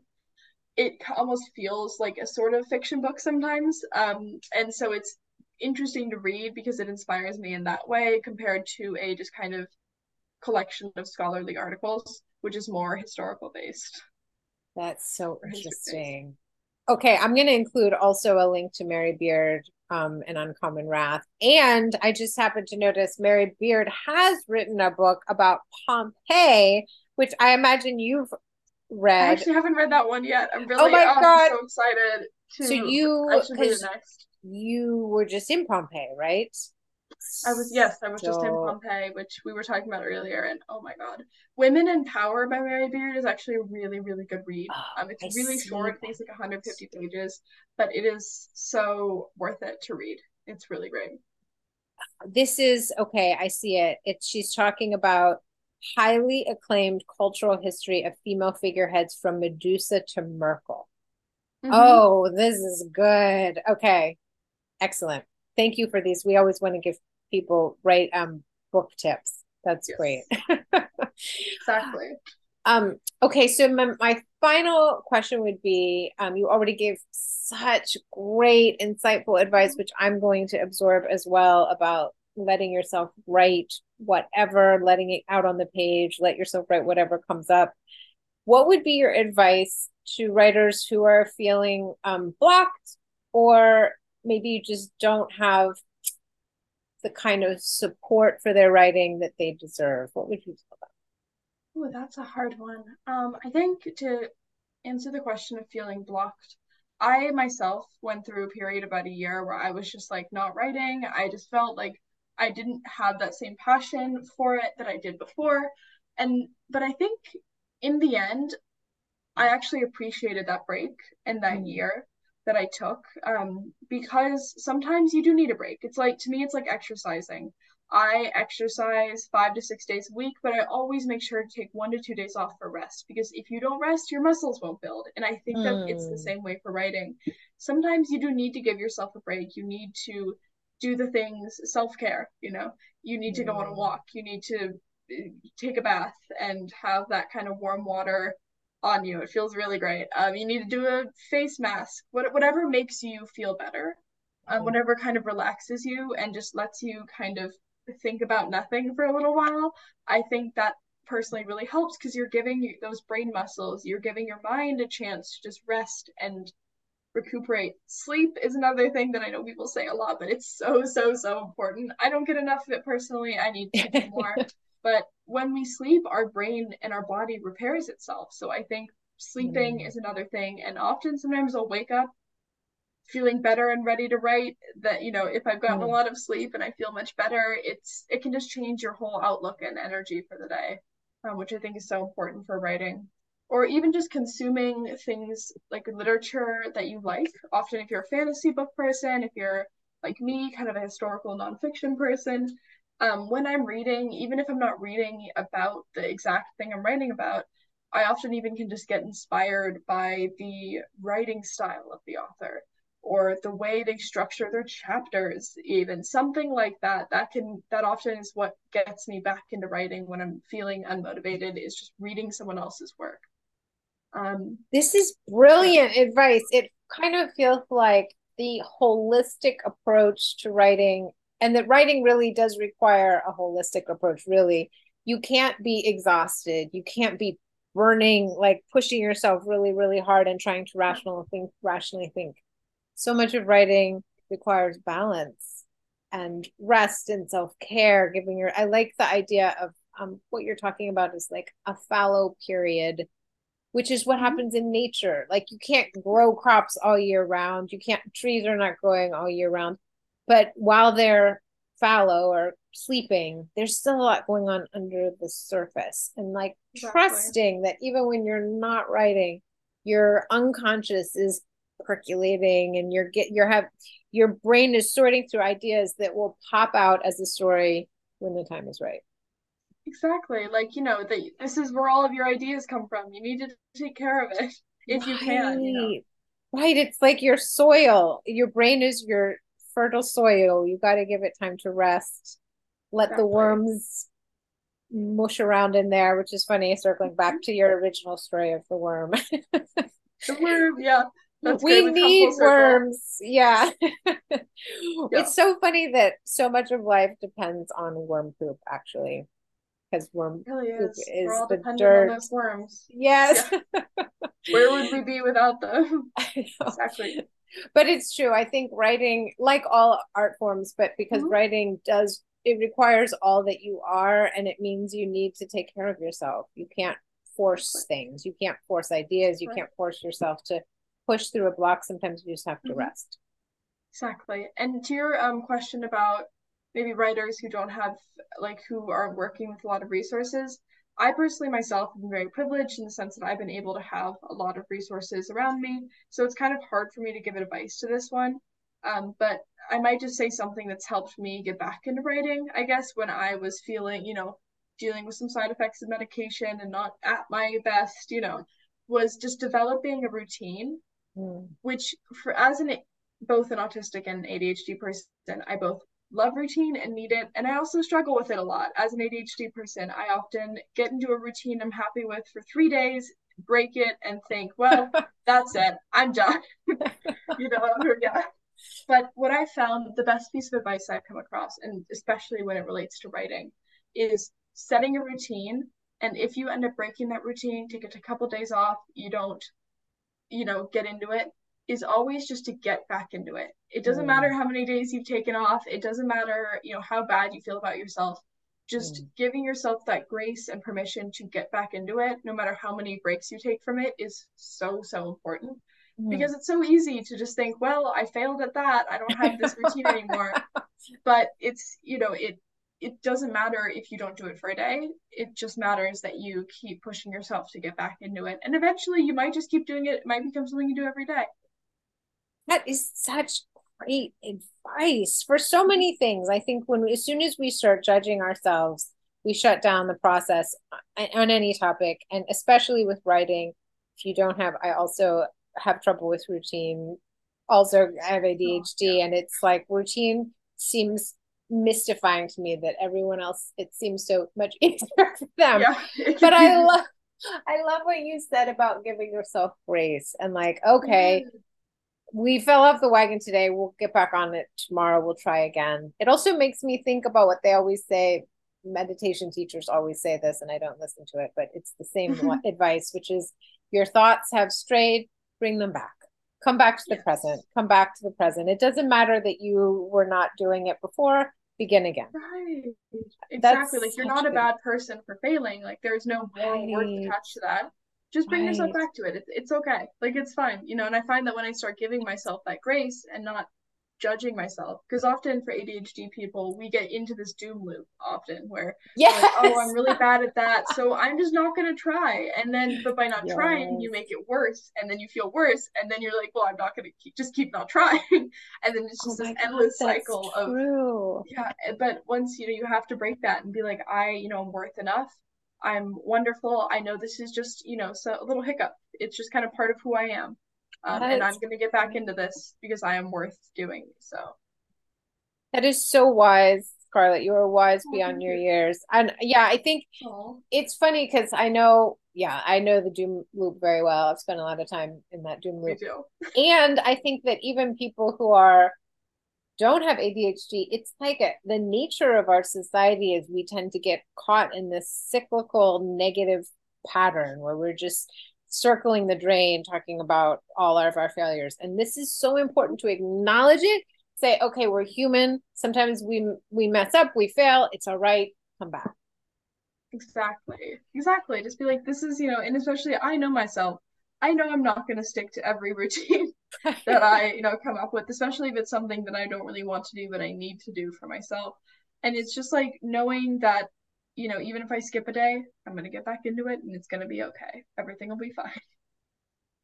it almost feels like a sort of fiction book sometimes. And so it's interesting to read because it inspires me in that way compared to a just kind of collection of scholarly articles, which is more historical based. That's so interesting. Okay, I'm going to include also a link to Mary Beard and Uncommon Wrath. And I just happened to notice Mary Beard has written a book about Pompeii, which I imagine you've read. I actually haven't read that one yet. I'm really I'm so excited to read it next. You were just in Pompeii, right? I was just in Pompeii, which we were talking about earlier, and oh my god, Women in Power by Mary Beard is actually a really, really good read. It's really short, I think it's like 150 pages, but it is so worth it to read. It's really great. This is okay, I see it. She's talking about highly acclaimed cultural history of female figureheads from Medusa to Merkel. Mm-hmm. Oh, this is good. Okay, excellent. Thank you for these. We always want to give people book tips. That's great. Exactly. Okay, so my final question would be, you already gave such great, insightful advice, which I'm going to absorb as well, about letting yourself write whatever, letting it out on the page, let yourself write whatever comes up. What would be your advice to writers who are feeling blocked, or maybe you just don't have the kind of support for their writing that they deserve? What would you tell them? Oh, that's a hard one. I think to answer the question of feeling blocked, I myself went through a period about a year where I was just like not writing. I just felt like I didn't have that same passion for it that I did before. But I think in the end, I actually appreciated that break and that year that I took, because sometimes you do need a break. It's like, to me, it's like exercising. I exercise 5 to 6 days a week, but I always make sure to take 1 to 2 days off for rest, because if you don't rest, your muscles won't build. And I think that it's the same way for writing. Sometimes you do need to give yourself a break. You need to do the things, self-care, you need to go on a walk, you need to take a bath and have that kind of warm water on you. It feels really great. You need to do a face mask, whatever makes you feel better, whatever kind of relaxes you and just lets you kind of think about nothing for a little while. I think that personally really helps, because you're giving those brain muscles, you're giving your mind a chance to just rest and recuperate. Sleep is another thing that I know people say a lot, but it's so, so, so important. I don't get enough of it personally. I need to do more. But when we sleep, our brain and our body repairs itself. So I think sleeping is another thing. And often sometimes I'll wake up feeling better and ready to write, that, if I've gotten a lot of sleep and I feel much better, it can just change your whole outlook and energy for the day, which I think is so important for writing. Or even just consuming things like literature that you like. Often if you're a fantasy book person, if you're like me, kind of a historical nonfiction person, when I'm reading, even if I'm not reading about the exact thing I'm writing about, I often even can just get inspired by the writing style of the author, or the way they structure their chapters, even something like that. That often is what gets me back into writing when I'm feeling unmotivated, is just reading someone else's work. This is brilliant advice. It kind of feels like the holistic approach to writing, and that writing really does require a holistic approach, really. You can't be exhausted. You can't be burning, like pushing yourself really, really hard and trying to rationally think. So much of writing requires balance and rest and self-care, I like the idea of what you're talking about is like a fallow period, which is what happens in nature. Like, you can't grow crops all year round. Trees are not growing all year round. But while they're fallow or sleeping, there's still a lot going on under the surface. And like trusting that even when you're not writing, your unconscious is percolating, and your brain is sorting through ideas that will pop out as a story when the time is right. Exactly. Like, this is where all of your ideas come from. You need to take care of it if you can. Right. It's like your soil. Your brain is your fertile soil. You got to give it time to rest. Let the worms mush around in there, which is funny, circling back to your original story of the worm. The worm, yeah. We need worms. Yeah. Yeah. It's so funny that so much of life depends on worm poop, actually. Because worm poop is we're all the dirt. On those worms. Yes. Yeah. Where would we be without them? Exactly. But it's true. I think writing, like all art forms, but because writing does, it requires all that you are, and it means you need to take care of yourself. You can't force things. You can't force ideas. You can't force yourself to push through a block. Sometimes you just have to rest. Exactly. And to your question about maybe writers who don't have, like, who are working with a lot of resources, I personally myself have been very privileged in the sense that I've been able to have a lot of resources around me. So it's kind of hard for me to give advice to this one. But I might just say something that's helped me get back into writing, I guess, when I was feeling, you know, dealing with some side effects of medication and not at my best, you know, was just developing a routine, which for both an autistic and ADHD person, I both love routine and need it, and I also struggle with it a lot. As an ADHD person, I often get into a routine I'm happy with for 3 days, break it, and think, well, that's it, I'm done. You know, yeah. But what I found, the best piece of advice I've come across, and especially when it relates to writing, is setting a routine. And if you end up breaking that routine, take a couple days off, you don't, you know, get into it, is always just to get back into it. It doesn't matter how many days you've taken off. It doesn't matter, you know, how bad you feel about yourself. Just giving yourself that grace and permission to get back into it, no matter how many breaks you take from it, is so, so important. Because it's so easy to just think, well, I failed at that, I don't have this routine anymore. But it's, you know, it doesn't matter if you don't do it for a day. It just matters that you keep pushing yourself to get back into it. And eventually you might just keep doing it. It might become something you do every day. That is such great advice for so many things. I think when as soon as we start judging ourselves, we shut down the process on any topic, and especially with writing. If you don't have, I also have trouble with routine. Also, I have ADHD, and it's like routine seems mystifying to me that everyone else, it seems so much easier for them. Yeah. But I love what you said about giving yourself grace and like, okay, we fell off the wagon today, we'll get back on it tomorrow, we'll try again. It also makes me think about what they always say, meditation teachers always say this, and I don't listen to it, but it's the same advice, which is your thoughts have strayed, bring them back. Come back to the present. Come back to the present. It doesn't matter that you were not doing it before. Begin again. Right. Exactly. Like, you're not a bad person for failing. Like, there's no moral worth attached to that. Just bring yourself back to it. It's okay. Like, it's fine. You know, and I find that when I start giving myself that grace and not judging myself, because often for ADHD people, we get into this doom loop often where, like, oh, I'm really bad at that, so I'm just not going to try. And then, but by not trying, you make it worse, and then you feel worse, and then you're like, well, I'm not going to keep not trying. And then it's just this endless cycle of, but once, you know, you have to break that and be like, I'm worth enough. I'm wonderful. I know this is just, you know, so a little hiccup. It's just kind of part of who I am. And I'm going to get back into this because I am worth doing so. That is so wise, Scarlett. You are wise beyond your years. And yeah, I think it's funny because I know the doom loop very well. I've spent a lot of time in that doom loop. And I think that even people who don't have ADHD, it's like the nature of our society is we tend to get caught in this cyclical negative pattern where we're just circling the drain, talking about all of our failures. And this is so important to acknowledge it. Say, okay, we're human. Sometimes we mess up, we fail. It's all right. Come back. Exactly. Just be like, this is, you know, and especially I know myself. I know I'm not going to stick to every routine that I, you know, come up with, especially if it's something that I don't really want to do, but I need to do for myself. And it's just like knowing that, you know, even if I skip a day, I'm going to get back into it and it's going to be okay. Everything will be fine.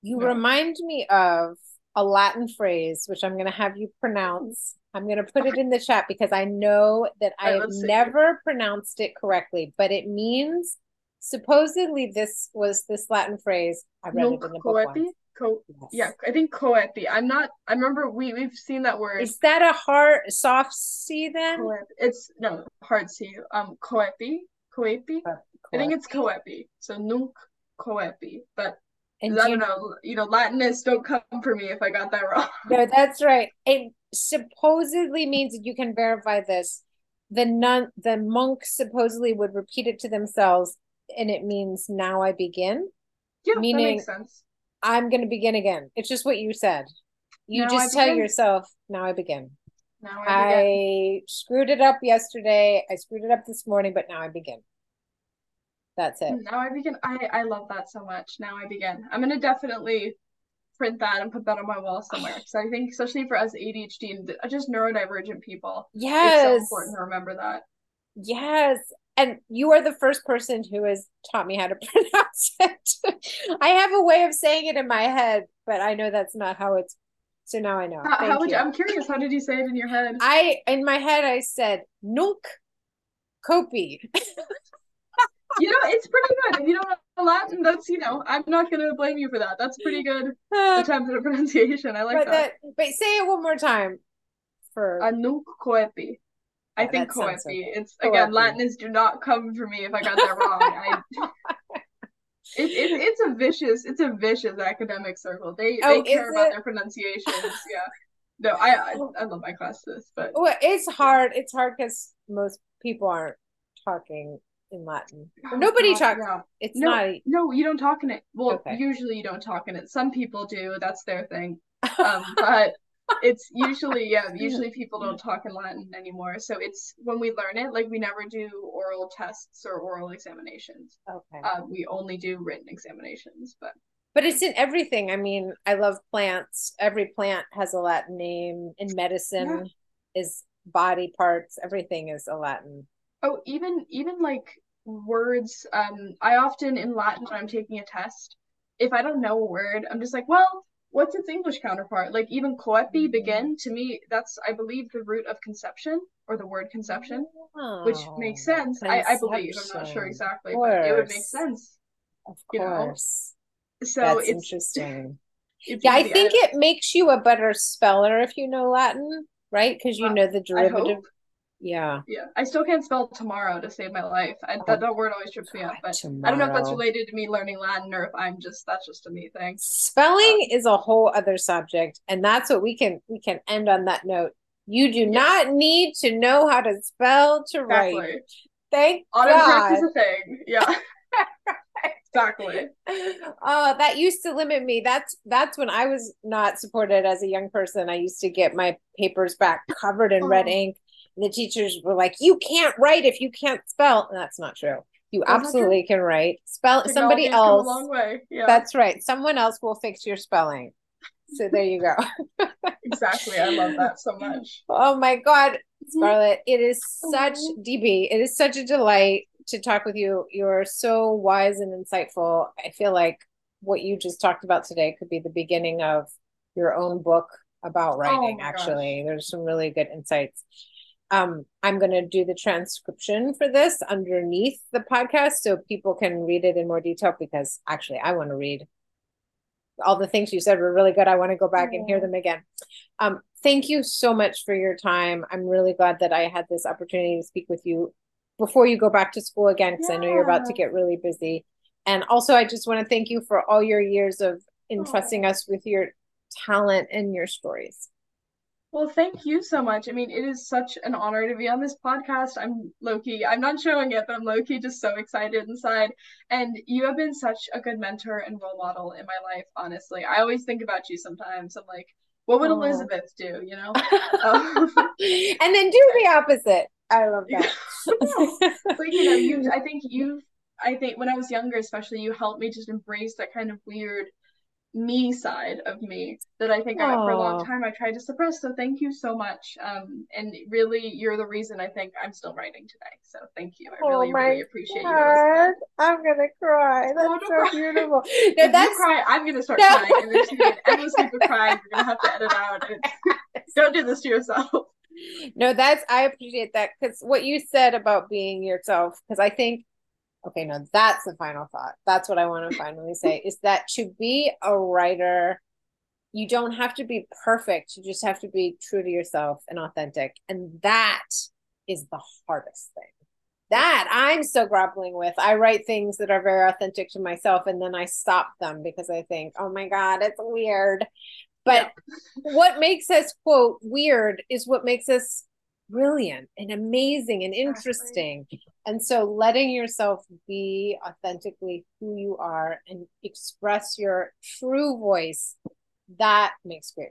You remind me of a Latin phrase, which I'm going to have you pronounce. I'm going to put it in the chat because I know that I've never pronounced it correctly, but it means, supposedly this was this Latin phrase. I read it in the book once. I think coepi. I remember we've seen that word. Is that a hard soft C then? It's no hard C. Coepi. I think it's coepi. So nunc coepi. But And Latinists don't come for me if I got that wrong. No, that's right. It supposedly means that you can verify this. The monk supposedly would repeat it to themselves, and it means now I begin. Yeah, meaning, that makes sense. I'm going to begin again. It's just what you said. You just tell yourself, now I begin. Now I begin. I screwed it up yesterday. I screwed it up this morning, but now I begin. That's it. Now I begin. I love that so much. Now I begin. I'm going to definitely print that and put that on my wall somewhere. So I think, especially for us ADHD and just neurodivergent people, yes, it's so important to remember that. Yes. And you are the first person who has taught me how to pronounce it. I have a way of saying it in my head, but I know that's not how it's. So now I know. I'm curious. How did you say it in your head? In my head, I said, nunc copi. It's pretty good. If you don't know Latin, that's, I'm not going to blame you for that. That's pretty good attempt at pronunciation. I like that. But say it one more time. For nunc coepi. I think coepi. It's, again, Latinists do not come for me if I got that wrong. It's a vicious academic circle. They care about their pronunciations. Yeah. No, I love my classes, but it's hard. It's hard because most people aren't talking in Latin. Nobody talks. No. It's not. No, you don't talk in it. Well, usually you don't talk in it. Some people do. That's their thing. But it's usually people don't talk in Latin anymore. So it's when we learn it, like we never do oral tests or oral examinations. Okay. We only do written examinations, but it's in everything. I mean, I love plants. Every plant has a Latin name. In medicine, is body parts. Everything is a Latin. Oh, even like words. I often in Latin when I'm taking a test, if I don't know a word, I'm just like, well, what's its English counterpart? Like even coepi, begin, to me, that's, I believe, the root of conception, or the word conception, which makes sense. I believe. I'm not sure exactly, but it would make sense. Of course. So that's interesting. I think it makes you a better speller if you know Latin, right? Because you know the derivative. Yeah. I still can't spell tomorrow to save my life. That word always trips me up, but tomorrow. I don't know if that's related to me learning Latin or if that's just a me thing. Spelling is a whole other subject, and that's what we can end on that note. You do not need to know how to spell to write. Thank God. Autocorrect is a thing. Yeah. Exactly. Oh, that used to limit me. That's when I was not supported as a young person. I used to get my papers back covered in red ink. The teachers were like, you can't write if you can't spell. And that's not true. You absolutely can write. Spell somebody else. A long way. Yeah. That's right. Someone else will fix your spelling. So there you go. Exactly. I love that so much. Oh my God, Scarlett, it is such DB. It is such a delight to talk with you. You're so wise and insightful. I feel like what you just talked about today could be the beginning of your own book about writing. Gosh. There's some really good insights. I'm going to do the transcription for this underneath the podcast so people can read it in more detail, because actually I want to read all the things you said were really good. I want to go back and hear them again. Thank you so much for your time. I'm really glad that I had this opportunity to speak with you before you go back to school again, because I know you're about to get really busy. And also I just want to thank you for all your years of entrusting us with your talent and your stories. Well, thank you so much. I mean, it is such an honor to be on this podcast. I'm low-key. I'm not showing it, but I'm low-key just so excited inside. And you have been such a good mentor and role model in my life, honestly. I always think about you sometimes. I'm like, what would Elizabeth do, And then do the opposite. I love that. I think when I was younger, especially, you helped me just embrace that kind of weird me side of me that I think for a long time I tried to suppress. So thank you so much. And really, you're the reason I think I'm still writing today. So thank you. I really appreciate you. I'm gonna cry. That's so beautiful. If you cry, I'm gonna start crying. And there's gonna be endless people crying. You're gonna have to edit out. Don't do this to yourself. No, I appreciate that, because what you said about being yourself, because I think. Okay, no, that's the final thought. That's what I want to finally say, is that to be a writer, you don't have to be perfect. You just have to be true to yourself and authentic. And that is the hardest thing. That I'm still grappling with. I write things that are very authentic to myself, and then I stop them because I think, oh my God, it's weird. But what makes us, quote, weird is what makes us brilliant and amazing and interesting. And so letting yourself be authentically who you are and express your true voice, that makes great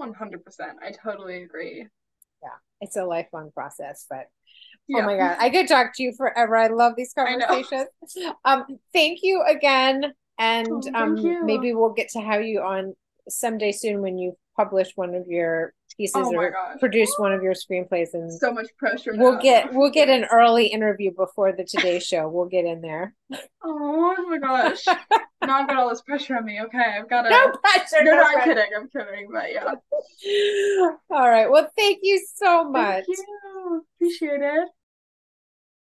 writing. 100%. I totally agree. Yeah. It's a lifelong process, but oh my God, I could talk to you forever. I love these conversations. Thank you again. And maybe we'll get to have you on someday soon when you publish one of your pieces produce one of your screenplays. And so much pressure. We'll get an early interview before the Today Show. We'll get in there. Oh my gosh. Now I've got all this pressure on me. Okay, I've got to. No pressure. No, I'm kidding. I'm kidding. But yeah. All right. Well, thank you so much. Thank you. Appreciate it.